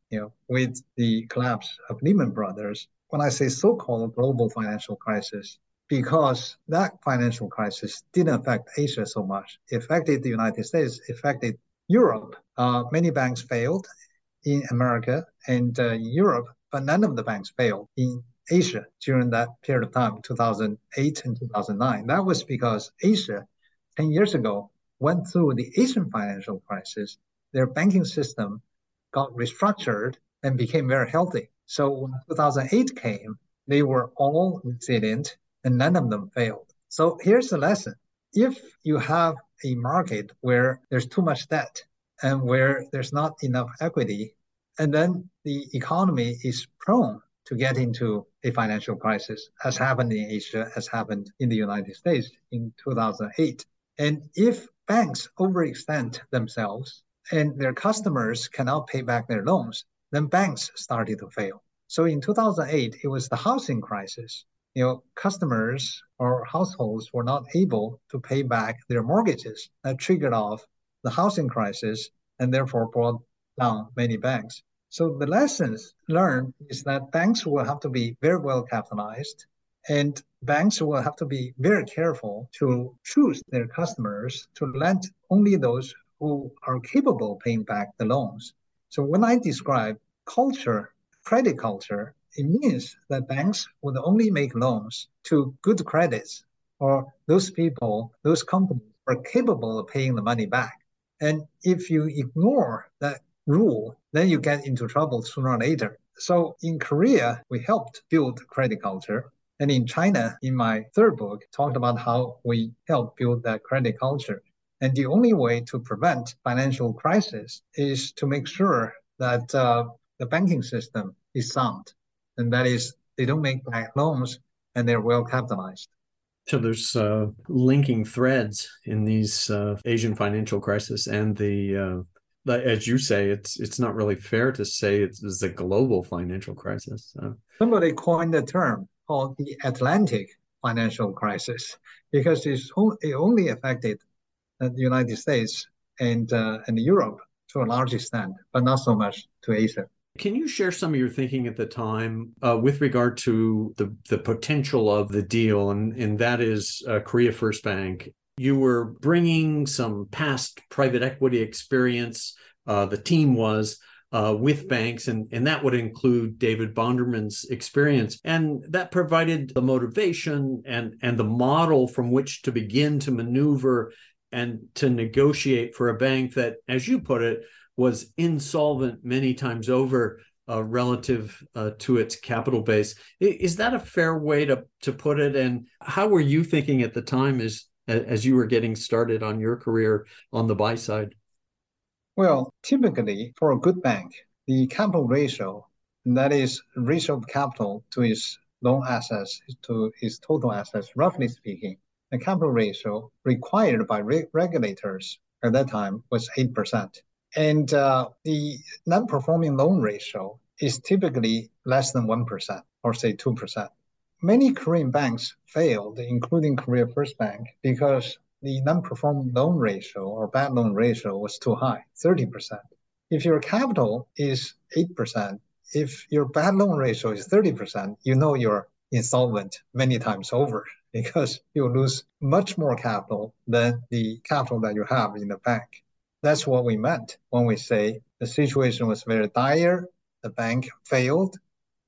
with the collapse of Lehman Brothers. When I say so-called global financial crisis, because that financial crisis didn't affect Asia so much. It affected the United States, affected Europe. Many banks failed in America and Europe, but none of the banks failed in Asia during that period of time, 2008 and 2009. That was because Asia, 10 years ago, went through the Asian financial crisis. Their banking system got restructured and became very healthy. So when 2008 came, they were all resilient, and none of them failed. So here's the lesson. If you have a market where there's too much debt and where there's not enough equity, and then the economy is prone to get into a financial crisis, as happened in Asia, as happened in the United States in 2008. And if banks overextend themselves and their customers cannot pay back their loans, then banks started to fail. So in 2008, it was the housing crisis. Customers or households were not able to pay back their mortgages. That triggered off the housing crisis and therefore brought down many banks. So the lessons learned is that banks will have to be very well capitalized, and banks will have to be very careful to choose their customers, to lend only those who are capable of paying back the loans. So when I describe culture, credit culture, it means that banks would only make loans to good credits, or those people, those companies are capable of paying the money back. And if you ignore that rule, then you get into trouble sooner or later. So in Korea, we helped build credit culture. And in China, in my third book, talked about how we helped build that credit culture. And the only way to prevent financial crisis is to make sure that the banking system is sound. And that is, they don't make bad loans and they're well capitalized. So there's linking threads in these Asian financial crisis and as you say, it's not really fair to say it's a global financial crisis. So. Somebody coined a term called the Atlantic financial crisis because it only affected the United States and Europe to a large extent, but not so much to Asia. Can you share some of your thinking at the time with regard to the potential of the deal? And that is Korea First Bank. You were bringing some past private equity experience, the team was, with banks, and that would include David Bonderman's experience. And that provided the motivation and the model from which to begin to maneuver and to negotiate for a bank that, as you put it, was insolvent many times over relative to its capital base. Is that a fair way to put it? And how were you thinking at the time as you were getting started on your career on the buy side? Well, typically for a good bank, the capital ratio, that is ratio of capital to its loan assets, to its total assets, roughly speaking, the capital ratio required by regulators at that time was 8%. And the non-performing loan ratio is typically less than 1%, or say 2%. Many Korean banks failed, including Korea First Bank, because the non-performing loan ratio or bad loan ratio was too high, 30%. If your capital is 8%, if your bad loan ratio is 30%, you're insolvent many times over because you lose much more capital than the capital that you have in the bank. That's what we meant when we say the situation was very dire, the bank failed,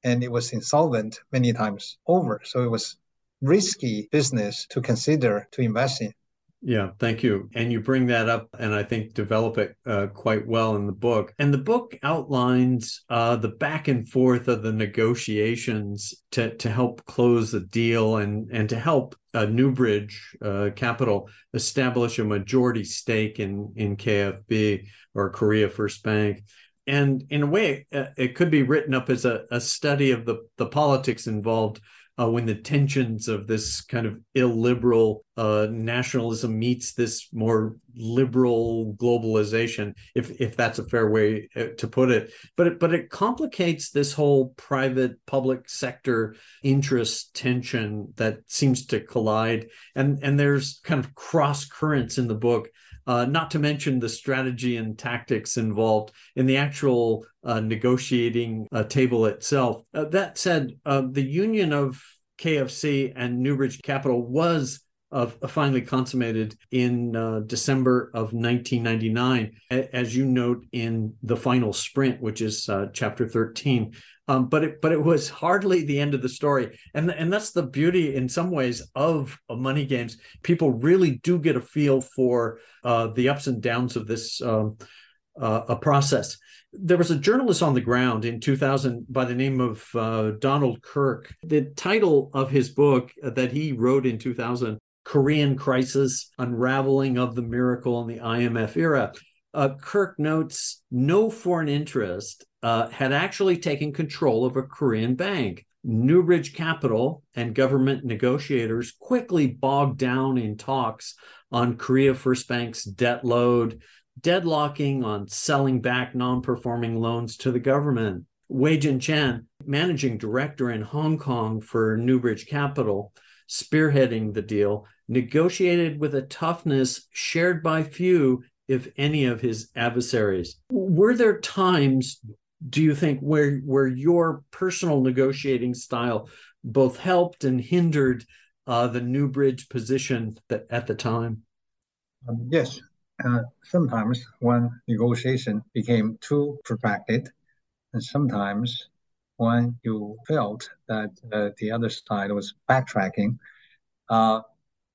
and it was insolvent many times over. So it was risky business to consider to invest in. Yeah, thank you. And you bring that up and I think develop it quite well in the book. And the book outlines the back and forth of the negotiations to help close the deal and to help Newbridge Capital establish a majority stake in KFB or Korea First Bank. And in a way, it could be written up as a study of the politics involved when the tensions of this kind of illiberal nationalism meets this more liberal globalization, if that's a fair way to put it. But it complicates this whole private-public sector interest tension that seems to collide. And there's kind of cross currents in the book not to mention the strategy and tactics involved in the actual negotiating table itself. That said, the union of KFC and Newbridge Capital was finally consummated in December of 1999, as you note in the final sprint, which is chapter 13. But it was hardly the end of the story. And that's the beauty in some ways of Money Games. People really do get a feel for the ups and downs of this a process. There was a journalist on the ground in 2000 by the name of Donald Kirk. The title of his book that he wrote in 2000, Korean Crisis, Unraveling of the Miracle in the IMF Era, Kirk notes no foreign interest had actually taken control of a Korean bank. Newbridge Capital and government negotiators quickly bogged down in talks on Korea First Bank's debt load, deadlocking on selling back non-performing loans to the government. Weijian Shan, managing director in Hong Kong for Newbridge Capital, spearheading the deal, negotiated with a toughness shared by few, if any, of his adversaries. Were there times, do you think, where your personal negotiating style both helped and hindered the Newbridge position that, at the time? Yes. Sometimes when negotiation became too protracted, and sometimes when you felt that the other side was backtracking,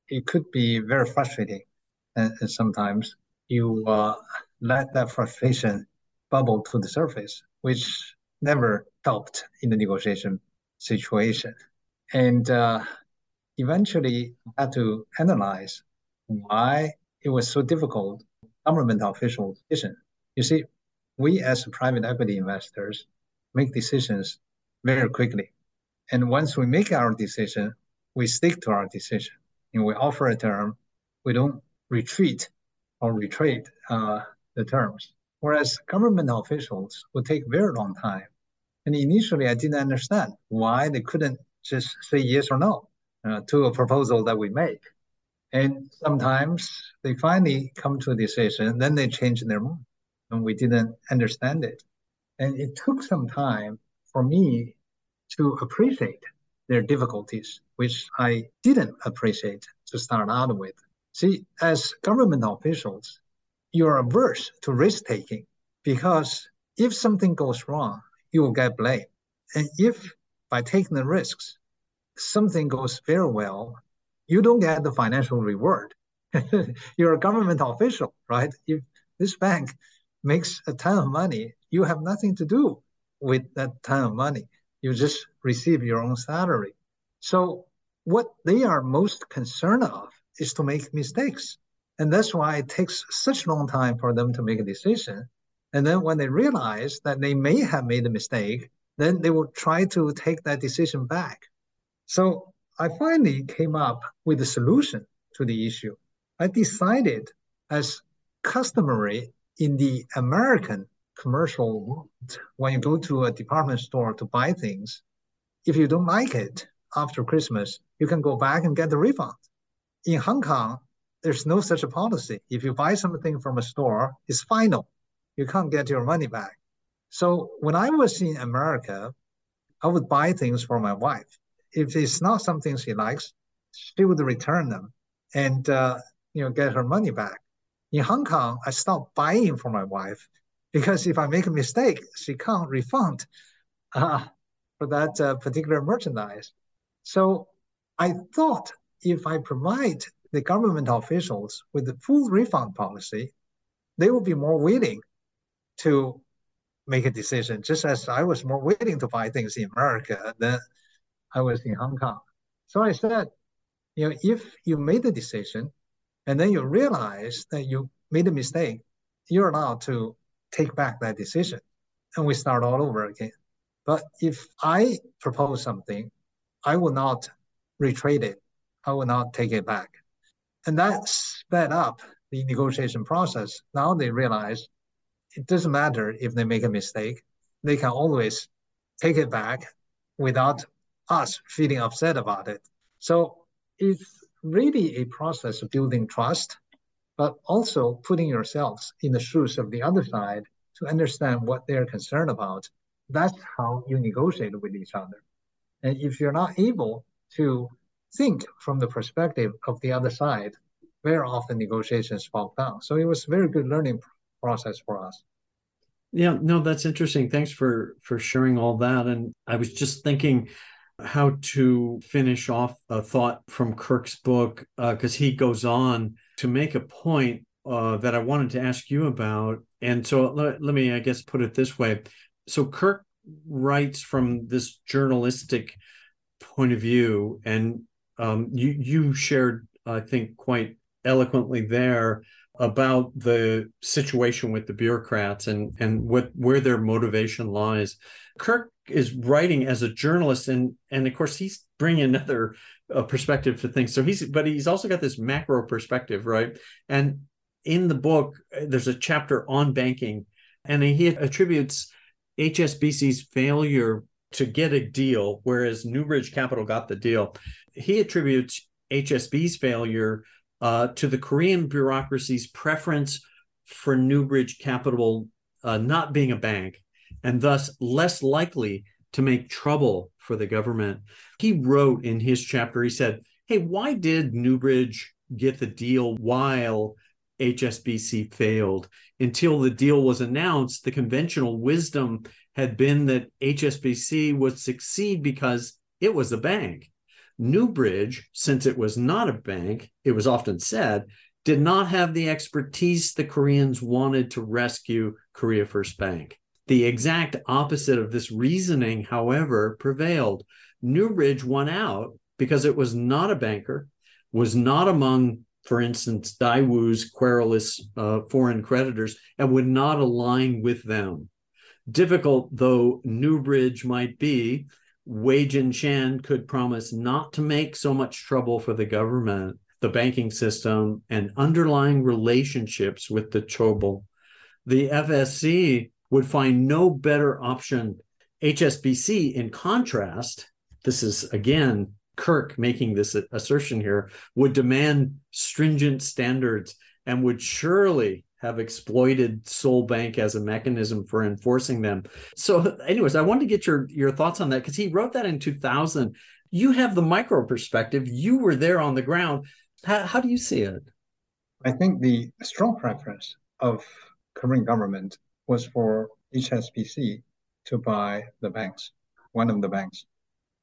it could be very frustrating. And sometimes you let that frustration bubble to the surface, which never helped in the negotiation situation. And eventually I had to analyze why it was so difficult, government official decision. You see, we as private equity investors make decisions very quickly. And once we make our decision, we stick to our decision. And we offer a term, we don't retreat or retrade the terms. Whereas government officials would take very long time. And initially, I didn't understand why they couldn't just say yes or no to a proposal that we make. And sometimes they finally come to a decision, then they change their mind, and we didn't understand it. And it took some time for me to appreciate their difficulties, which I didn't appreciate to start out with. See, as government officials, you're averse to risk-taking because if something goes wrong, you will get blamed. And if by taking the risks, something goes very well, you don't get the financial reward. You're a government official, right? If this bank makes a ton of money, you have nothing to do with that ton of money. You just receive your own salary. So what they are most concerned of is to make mistakes. And that's why it takes such a long time for them to make a decision. And then when they realize that they may have made a mistake, then they will try to take that decision back. So I finally came up with a solution to the issue. I decided, as customary in the American commercial world, when you go to a department store to buy things, if you don't like it after Christmas, you can go back and get the refund. In Hong Kong, there's no such a policy. If you buy something from a store, it's final. You can't get your money back. So when I was in America, I would buy things for my wife. If it's not something she likes, she would return them and get her money back. In Hong Kong, I stopped buying for my wife because if I make a mistake, she can't refund for that particular merchandise. So I thought if I provide the government officials with the full refund policy, they will be more willing to make a decision, just as I was more willing to buy things in America than I was in Hong Kong. So I said, if you made the decision and then you realize that you made a mistake, you're allowed to take back that decision and we start all over again. But if I propose something, I will not retrade it. I will not take it back. And that sped up the negotiation process. Now they realize it doesn't matter if they make a mistake. They can always take it back without us feeling upset about it. So it's really a process of building trust but also putting yourselves in the shoes of the other side to understand what they're concerned about. That's how you negotiate with each other. And if you're not able to think from the perspective of the other side, very often negotiations fall down. So it was a very good learning process for us. Yeah, no, that's interesting. Thanks for sharing all that. And I was just thinking how to finish off a thought from Kirk's book, because he goes on to make a point that I wanted to ask you about. And so let me, I guess, put it this way. So Kirk writes from this journalistic point of view, and you shared, I think, quite eloquently there about the situation with the bureaucrats and what where their motivation lies. Kirk is writing as a journalist, and of course he's bringing another perspective to things. So he's also got this macro perspective, right? And in the book, there's a chapter on banking, and he attributes HSBC's failure to get a deal, whereas Newbridge Capital got the deal. He attributes HSBC's failure to the Korean bureaucracy's preference for Newbridge Capital not being a bank, and thus less likely to make trouble for the government. He wrote in his chapter, he said, hey, why did Newbridge get the deal while HSBC failed? Until the deal was announced, the conventional wisdom had been that HSBC would succeed because it was a bank. Newbridge, since it was not a bank, it was often said, did not have the expertise the Koreans wanted to rescue Korea First Bank. The exact opposite of this reasoning, however, prevailed. Newbridge won out because it was not a banker, was not among, for instance, Daewoo's querulous foreign creditors, and would not align with them. Difficult though Newbridge might be, Weijian Shan could promise not to make so much trouble for the government, the banking system, and underlying relationships with the Chobol. The FSC would find no better option. HSBC, in contrast, this is again Kirk making this assertion here, would demand stringent standards and would surely have exploited Seoul Bank as a mechanism for enforcing them. So anyways, I wanted to get your thoughts on that, because he wrote that in 2000. You have the micro perspective. You were there on the ground. How do you see it? I think the strong preference of Korean government was for HSBC to buy the banks, one of the banks,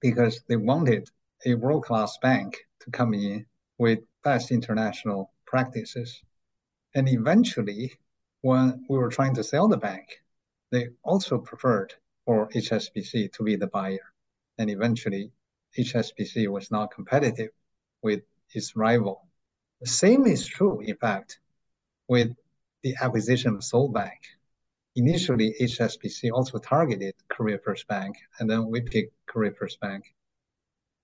because they wanted a world-class bank to come in with best international practices. And eventually, when we were trying to sell the bank, they also preferred for HSBC to be the buyer. And eventually, HSBC was not competitive with its rival. The same is true, in fact, with the acquisition of Seoul Bank. Initially, HSBC also targeted Korea First Bank, and then we picked Korea First Bank.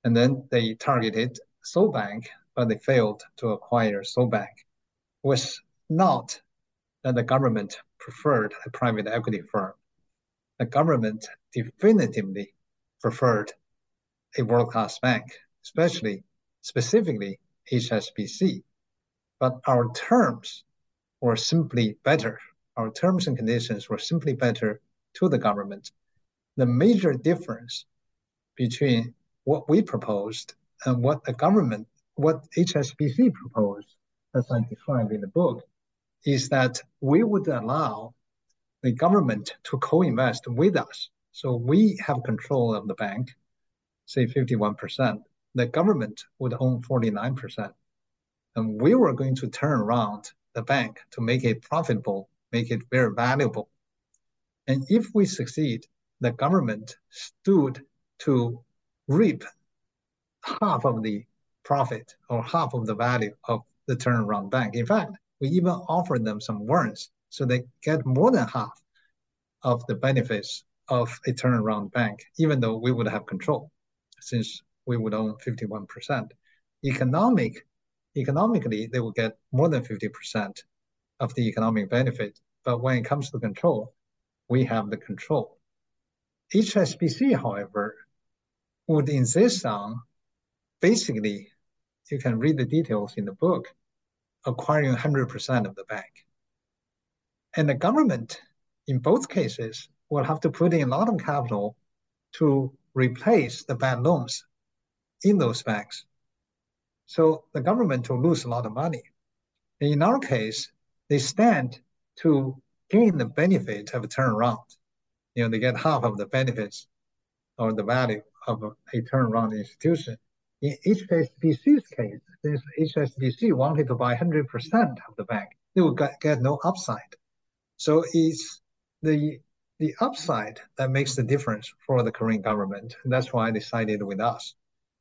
And then they targeted Seoul Bank, but they failed to acquire Seoul Bank. It was not that the government preferred a private equity firm. The government definitively preferred a world-class bank, specifically HSBC. But our terms were simply better. Our terms and conditions were simply better to the government. The major difference between what we proposed and what HSBC proposed, as I described in the book, is that we would allow the government to co-invest with us. So we have control of the bank, say 51%. The government would own 49%. And we were going to turn around the bank to make it profitable, make it very valuable. And if we succeed, the government stood to reap half of the profit or half of the value of the turnaround bank. In fact, we even offered them some warrants so they get more than half of the benefits of a turnaround bank, even though we would have control since we would own 51%. Economically, they will get more than 50% of the economic benefit. But when it comes to control, we have the control. HSBC, however, would insist on basically, you can read the details in the book, acquiring 100% of the bank. And the government, in both cases, will have to put in a lot of capital to replace the bad loans in those banks. So the government will lose a lot of money. In our case, they stand to gain the benefit of a turnaround. You know, they get half of the benefits or the value of a turnaround institution. In HSBC's case, since HSBC wanted to buy 100% of the bank, they would get no upside. So it's the upside that makes the difference for the Korean government. And that's why they sided with us.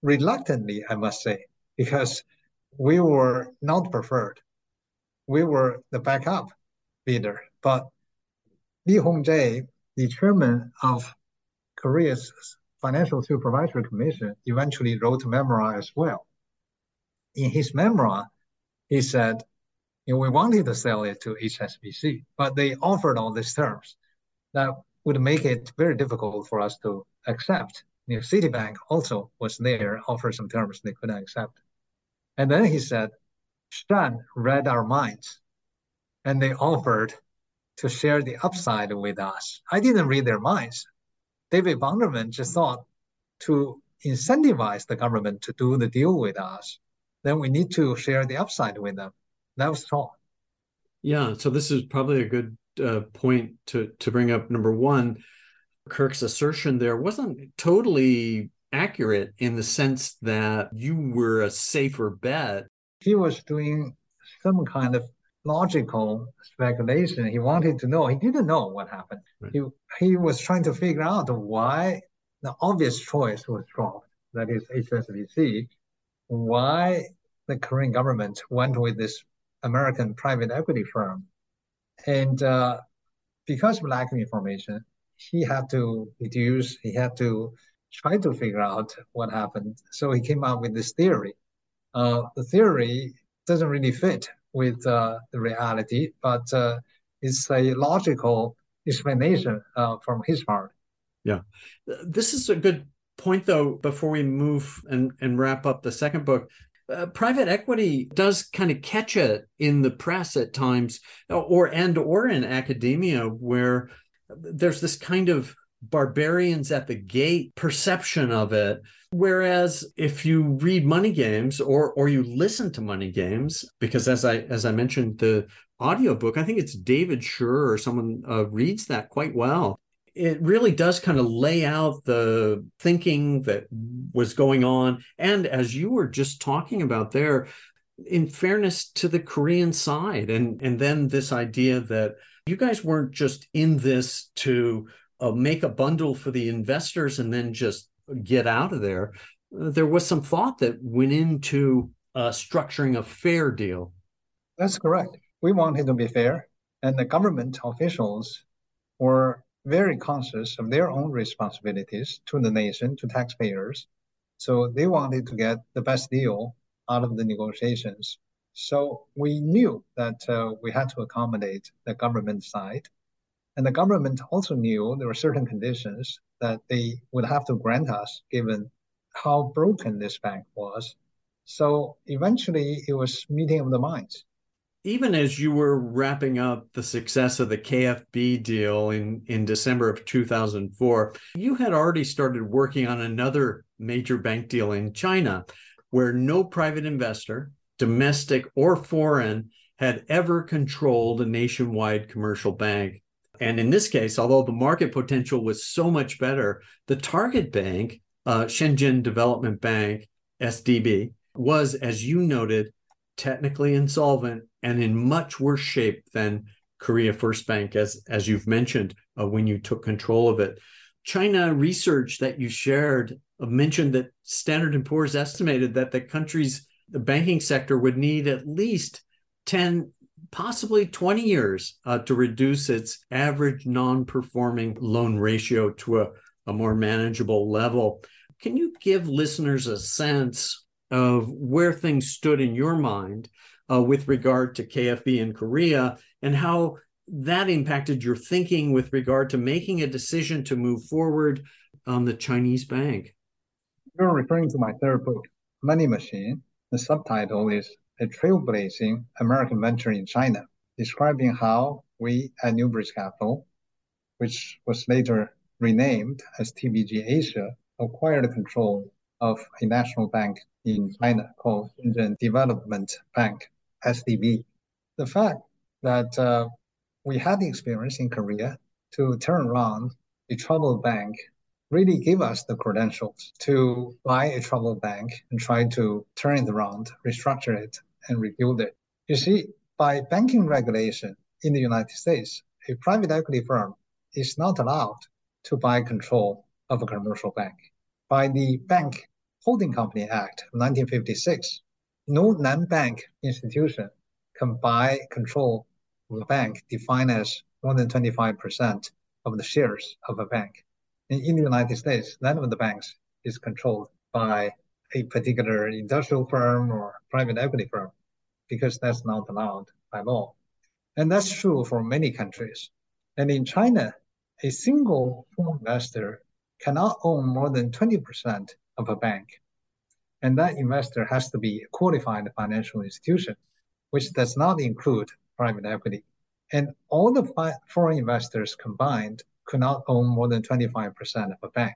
Reluctantly, I must say, because we were not preferred. We were the backup bidder. But Lee Hong-jae, the chairman of Korea's Financial Supervisory Commission, eventually wrote a memoir as well. In his memoir, he said, you know, we wanted to sell it to HSBC, but they offered all these terms that would make it very difficult for us to accept. You know, Citibank also was there, offered some terms they couldn't accept. And then he said, Shan read our minds, and they offered to share the upside with us. I didn't read their minds. David Bonderman just thought to incentivize the government to do the deal with us, then we need to share the upside with them. That was all. Yeah, so this is probably a good point to bring up. Number one, Kirk's assertion there wasn't totally accurate in the sense that you were a safer bet. He was doing some kind of logical speculation. He wanted to know. He didn't know what happened. Right. He was trying to figure out why the obvious choice was wrong, that is HSBC, why the Korean government went with this American private equity firm. And because of lack of information, he had to deduce, he had to try to figure out what happened. So he came up with this theory. The theory doesn't really fit with the reality, but it's a logical explanation from his part. Yeah. This is a good point, though, before we move and wrap up the second book. Private equity does kind of catch it in the press at times, or in academia, where there's this kind of barbarians at the gate perception of it. Whereas if you read Money Games or you listen to Money Games, because as I mentioned, the audiobook, I think it's David Schur or someone reads that quite well. It really does kind of lay out the thinking that was going on. And as you were just talking about there, in fairness to the Korean side, and then this idea that you guys weren't just in this to make a bundle for the investors and then just get out of there. There was some thought that went into structuring a fair deal. That's correct. We wanted to be fair, and the government officials were very conscious of their own responsibilities to the nation, to taxpayers. So they wanted to get the best deal out of the negotiations. So we knew that we had to accommodate the government side. And the government also knew there were certain conditions that they would have to grant us given how broken this bank was. So eventually it was meeting of the minds. Even as you were wrapping up the success of the KFB deal in December of 2004, you had already started working on another major bank deal in China where no private investor, domestic or foreign, had ever controlled a nationwide commercial bank. And in this case, although the market potential was so much better, the target bank, Shenzhen Development Bank, SDB, was, as you noted, technically insolvent and in much worse shape than Korea First Bank, as you've mentioned, when you took control of it. China research that you shared mentioned that Standard & Poor's estimated that the country's banking sector would need at least 10, possibly 20 years to reduce its average non-performing loan ratio to a more manageable level. Can you give listeners a sense of where things stood in your mind with regard to KFB in Korea and how that impacted your thinking with regard to making a decision to move forward on the Chinese bank? You're referring to my third book, Money Machine. The subtitle is a trailblazing American venture in China, describing how we at Newbridge Capital, which was later renamed as TPG Asia, acquired control of a national bank in China called Shenzhen Development Bank, SDB. The fact that we had the experience in Korea to turn around a troubled bank really gave us the credentials to buy a troubled bank and try to turn it around, restructure it, and rebuild it. You see, by banking regulation in the United States, a private equity firm is not allowed to buy control of a commercial bank. By the Bank Holding Company Act of 1956, no non-bank institution can buy control of a bank defined as more than 25% of the shares of a bank. In the United States, none of the banks is controlled by a particular industrial firm or private equity firm because that's not allowed by law. And that's true for many countries. And in China, a single foreign investor cannot own more than 20% of a bank. And that investor has to be a qualified financial institution, which does not include private equity. And all the foreign investors combined could not own more than 25% of a bank.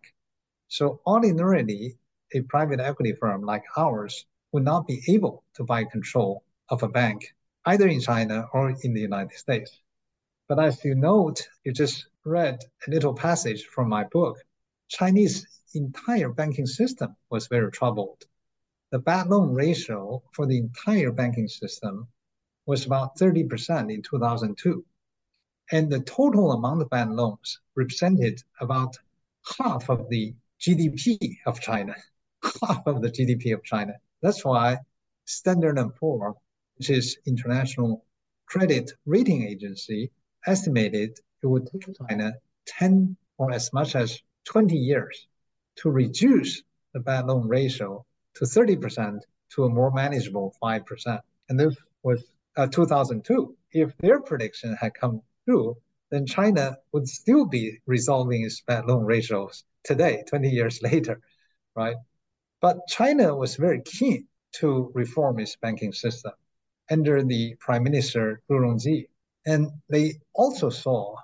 So ordinarily, a private equity firm like ours would not be able to buy control of a bank, either in China or in the United States. But as you note, you just read a little passage from my book, Chinese entire banking system was very troubled. The bad loan ratio for the entire banking system was about 30% in 2002. And the total amount of bad loans represented about half of the GDP of China. Half of the GDP of China. That's why Standard & Poor's, which is international credit rating agency, estimated it would take China 10 or as much as 20 years to reduce the bad loan ratio to 30% to a more manageable 5%. And this was 2002. If their prediction had come true, then China would still be resolving its bad loan ratios today, 20 years later, right? But China was very keen to reform its banking system under the Prime Minister Lu Rongji. And they also saw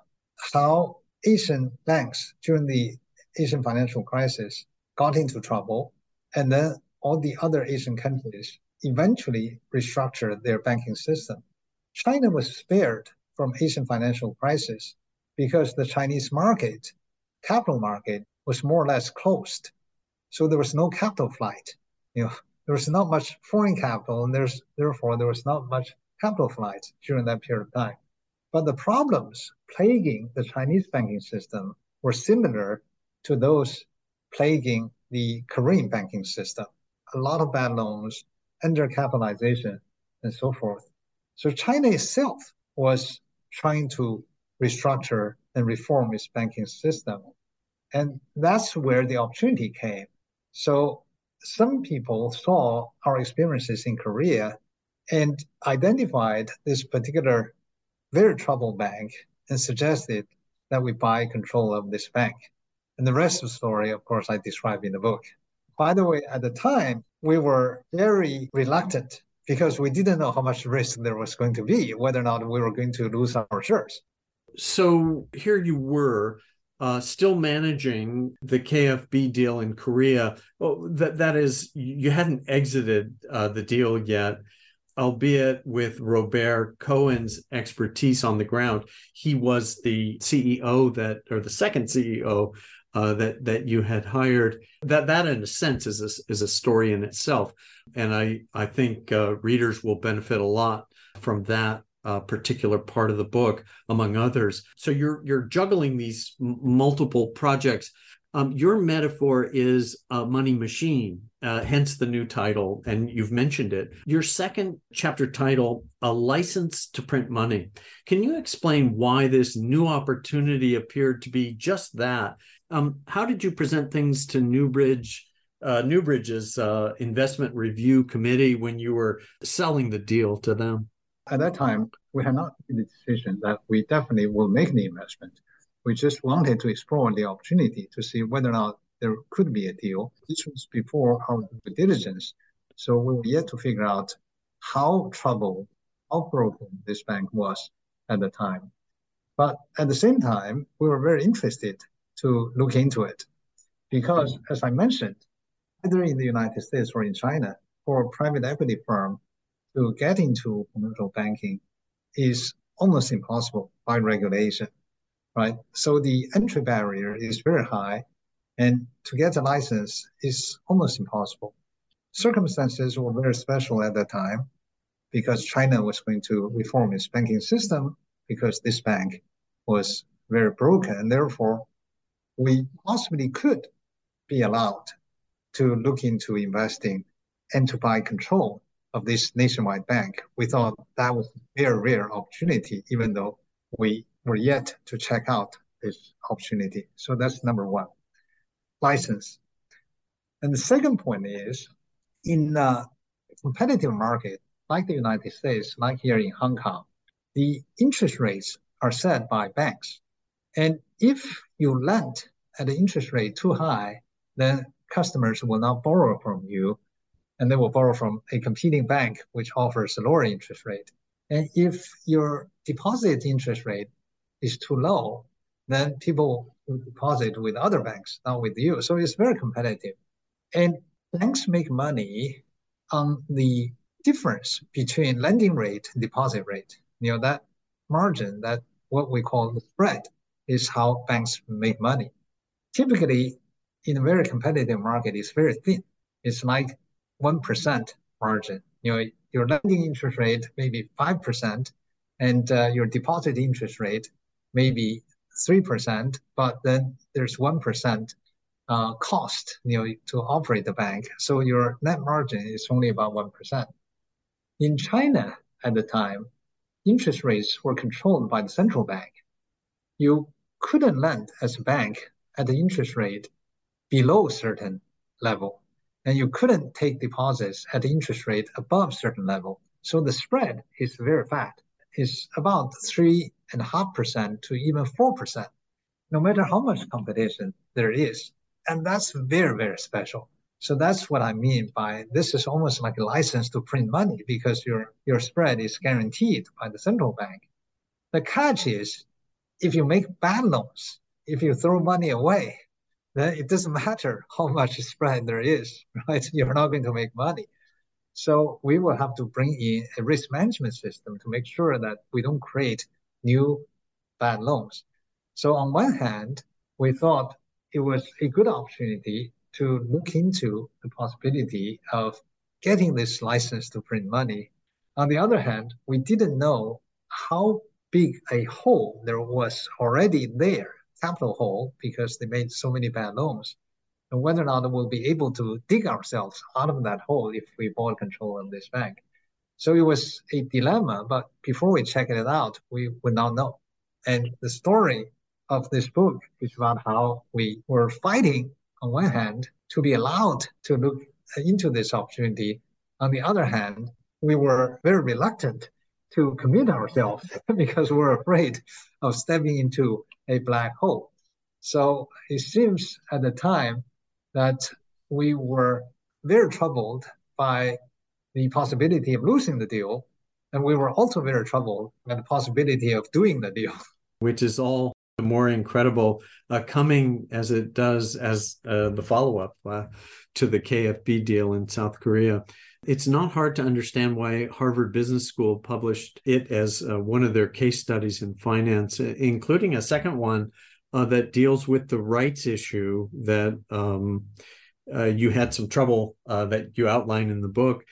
how Asian banks during the Asian financial crisis got into trouble, and then all the other Asian countries eventually restructured their banking system. China was spared from Asian financial crisis because the Chinese market, capital market, was more or less closed. So there was no capital flight. There was not much foreign capital, and therefore there was not much capital flight during that period of time. But the problems plaguing the Chinese banking system were similar to those plaguing the Korean banking system. A lot of bad loans, undercapitalization, and so forth. So China itself was trying to restructure and reform its banking system. And that's where the opportunity came. So some people saw our experiences in Korea and identified this particular very troubled bank and suggested that we buy control of this bank. And the rest of the story, of course, I describe in the book. By the way, at the time, we were very reluctant because we didn't know how much risk there was going to be, whether or not we were going to lose our shares. So here you were still managing the KFB deal in Korea. Well, that is, you hadn't exited the deal yet, albeit with Robert Cohen's expertise on the ground. He was the CEO the second CEO that you had hired. That in a sense is a story in itself. And I think readers will benefit a lot from that particular part of the book, among others. So you're juggling these multiple projects. Your metaphor is a money machine, hence the new title, and you've mentioned it. Your second chapter title, A License to Print Money. Can you explain why this new opportunity appeared to be just that? How did you present things to Newbridge's investment review committee when you were selling the deal to them? At that time, we had not made the decision that we definitely will make the investment. We just wanted to explore the opportunity to see whether or not there could be a deal. This was before our due diligence, so we were yet to figure out how troubled, how broken this bank was at the time. But at the same time, we were very interested to look into it because, as I mentioned, either in the United States or in China, for a private equity firm to get into commercial banking is almost impossible by regulation, right? So the entry barrier is very high, and to get a license is almost impossible. Circumstances were very special at that time because China was going to reform its banking system because this bank was very broken, and therefore we possibly could be allowed to look into investing and to buy control of this nationwide bank. We thought that was a very rare opportunity, even though we were yet to check out this opportunity. So that's number one, license. And the second point is, in a competitive market like the United States, like here in Hong Kong, the interest rates are set by banks. And if you lend at an interest rate too high, then customers will not borrow from you, and they will borrow from a competing bank which offers a lower interest rate. And if your deposit interest rate is too low, then people will deposit with other banks, not with you. So it's very competitive. And banks make money on the difference between lending rate and deposit rate. You know, that margin, that what we call the spread, is how banks make money. Typically, in a very competitive market, it's very thin. It's like 1% margin. You know, your lending interest rate may be 5%, and your deposit interest rate may be 3%, but then there's 1% cost, you know, to operate the bank. So your net margin is only about 1%. In China at the time, interest rates were controlled by the central bank. You couldn't lend as a bank at the interest rate below a certain level, and you couldn't take deposits at the interest rate above a certain level. So the spread is very fat. It's about 3.5% to even 4%, no matter how much competition there is. And that's very, very special. So that's what I mean by this is almost like a license to print money because your spread is guaranteed by the central bank. The catch is, if you make bad loans, if you throw money away, then it doesn't matter how much spread there is, right? You're not going to make money. So we will have to bring in a risk management system to make sure that we don't create new bad loans. So on one hand, we thought it was a good opportunity to look into the possibility of getting this license to print money. On the other hand, we didn't know how big a hole there was already there, capital hole, because they made so many bad loans, and whether or not we'll be able to dig ourselves out of that hole if we bought control of this bank. So it was a dilemma, but before we checked it out, we would not know. And the story of this book is about how we were fighting, on one hand, to be allowed to look into this opportunity. On the other hand, we were very reluctant to commit ourselves because we're afraid of stepping into a black hole. So it seems at the time that we were very troubled by the possibility of losing the deal, and we were also very troubled by the possibility of doing the deal. Which is all the more incredible, coming as it does as the follow-up to the KFB deal in South Korea. It's not hard to understand why Harvard Business School published it as one of their case studies in finance, including a second one that deals with the rights issue that you had some trouble that you outline in the book,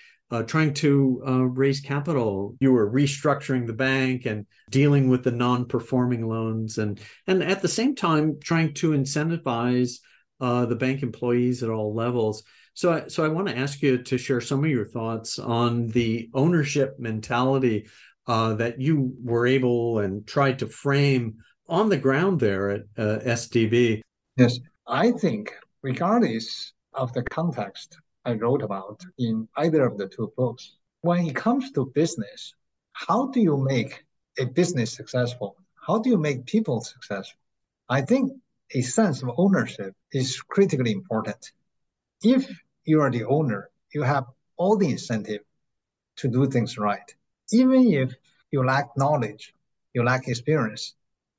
trying to raise capital. You were restructuring the bank and dealing with the non-performing loans and at the same time trying to incentivize the bank employees at all levels. So I want to ask you to share some of your thoughts on the ownership mentality that you were able and tried to frame on the ground there at SDB. Yes, I think regardless of the context I wrote about in either of the two books, when it comes to business, how do you make a business successful? How do you make people successful? I think a sense of ownership is critically important. If you are the owner, you have all the incentive to do things right. Even if you lack knowledge, you lack experience,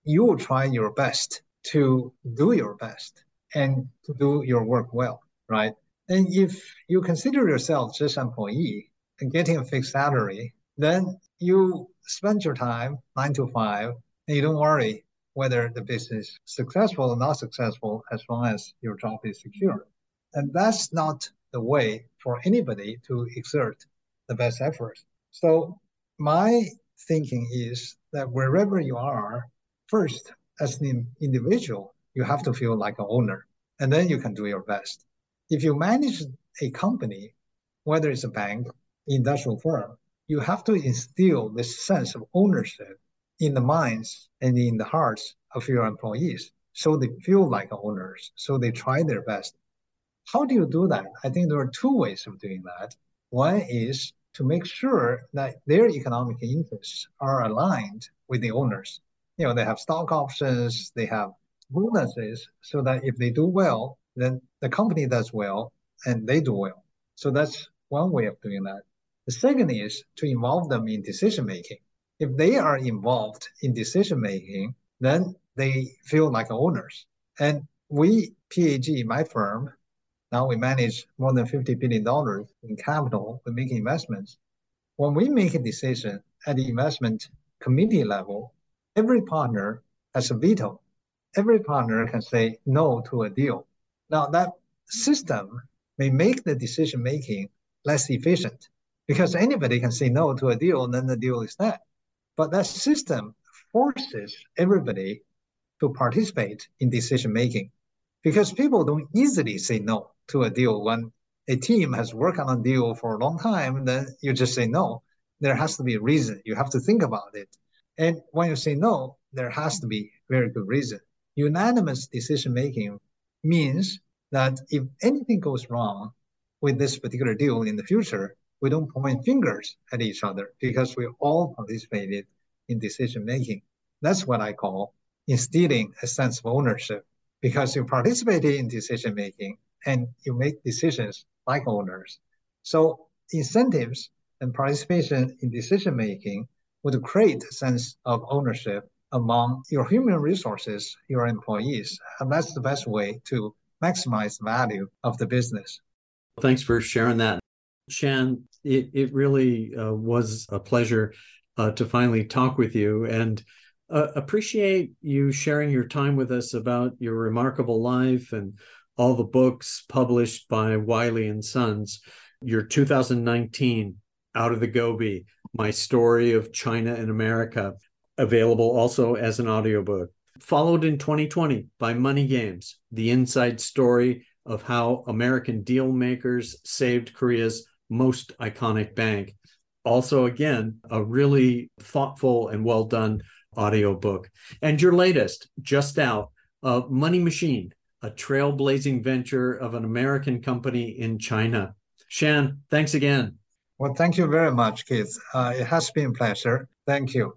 you will try your best to do your best and to do your work well, right? And if you consider yourself just an employee and getting a fixed salary, then you spend your time 9 to 5 and you don't worry whether the business is successful or not successful as long as your job is secure. And that's not the way for anybody to exert the best efforts. So my thinking is that wherever you are, first, as an individual, you have to feel like an owner, and then you can do your best. If you manage a company, whether it's a bank, industrial firm, you have to instill this sense of ownership in the minds and in the hearts of your employees, so they feel like owners, so they try their best. How do you do that? I think there are two ways of doing that. One is to make sure that their economic interests are aligned with the owners. You know, they have stock options, they have bonuses, so that if they do well, then the company does well and they do well. So that's one way of doing that. The second is to involve them in decision-making. If they are involved in decision-making, then they feel like owners. And we, PAG, my firm, now we manage more than $50 billion in capital. We make investments. When we make a decision at the investment committee level, every partner has a veto. Every partner can say no to a deal. Now, that system may make the decision-making less efficient because anybody can say no to a deal and then the deal is dead. But that system forces everybody to participate in decision-making because people don't easily say no to a deal. When a team has worked on a deal for a long time, then you just say no. There has to be a reason. You have to think about it. And when you say no, there has to be very good reason. Unanimous decision-making means that if anything goes wrong with this particular deal in the future, we don't point fingers at each other because we all participated in decision-making. That's what I call instilling a sense of ownership, because you participated in decision-making and you make decisions like owners. So incentives and participation in decision-making would create a sense of ownership among your human resources, your employees. And that's the best way to maximize the value of the business. Thanks for sharing that. Shan, it really was a pleasure to finally talk with you, and appreciate you sharing your time with us about your remarkable life and all the books published by Wiley & Sons. Your 2019 Out of the Gobi, My Story of China and America, available also as an audiobook. Followed in 2020 by Money Games, The Inside Story of How American Deal Makers Saved Korea's Most Iconic Bank. Also, again, a really thoughtful and well-done audiobook. And your latest, just out, Money Machine, a trailblazing venture of an American company in China. Shan, thanks again. Well, thank you very much, Keith. It has been a pleasure. Thank you.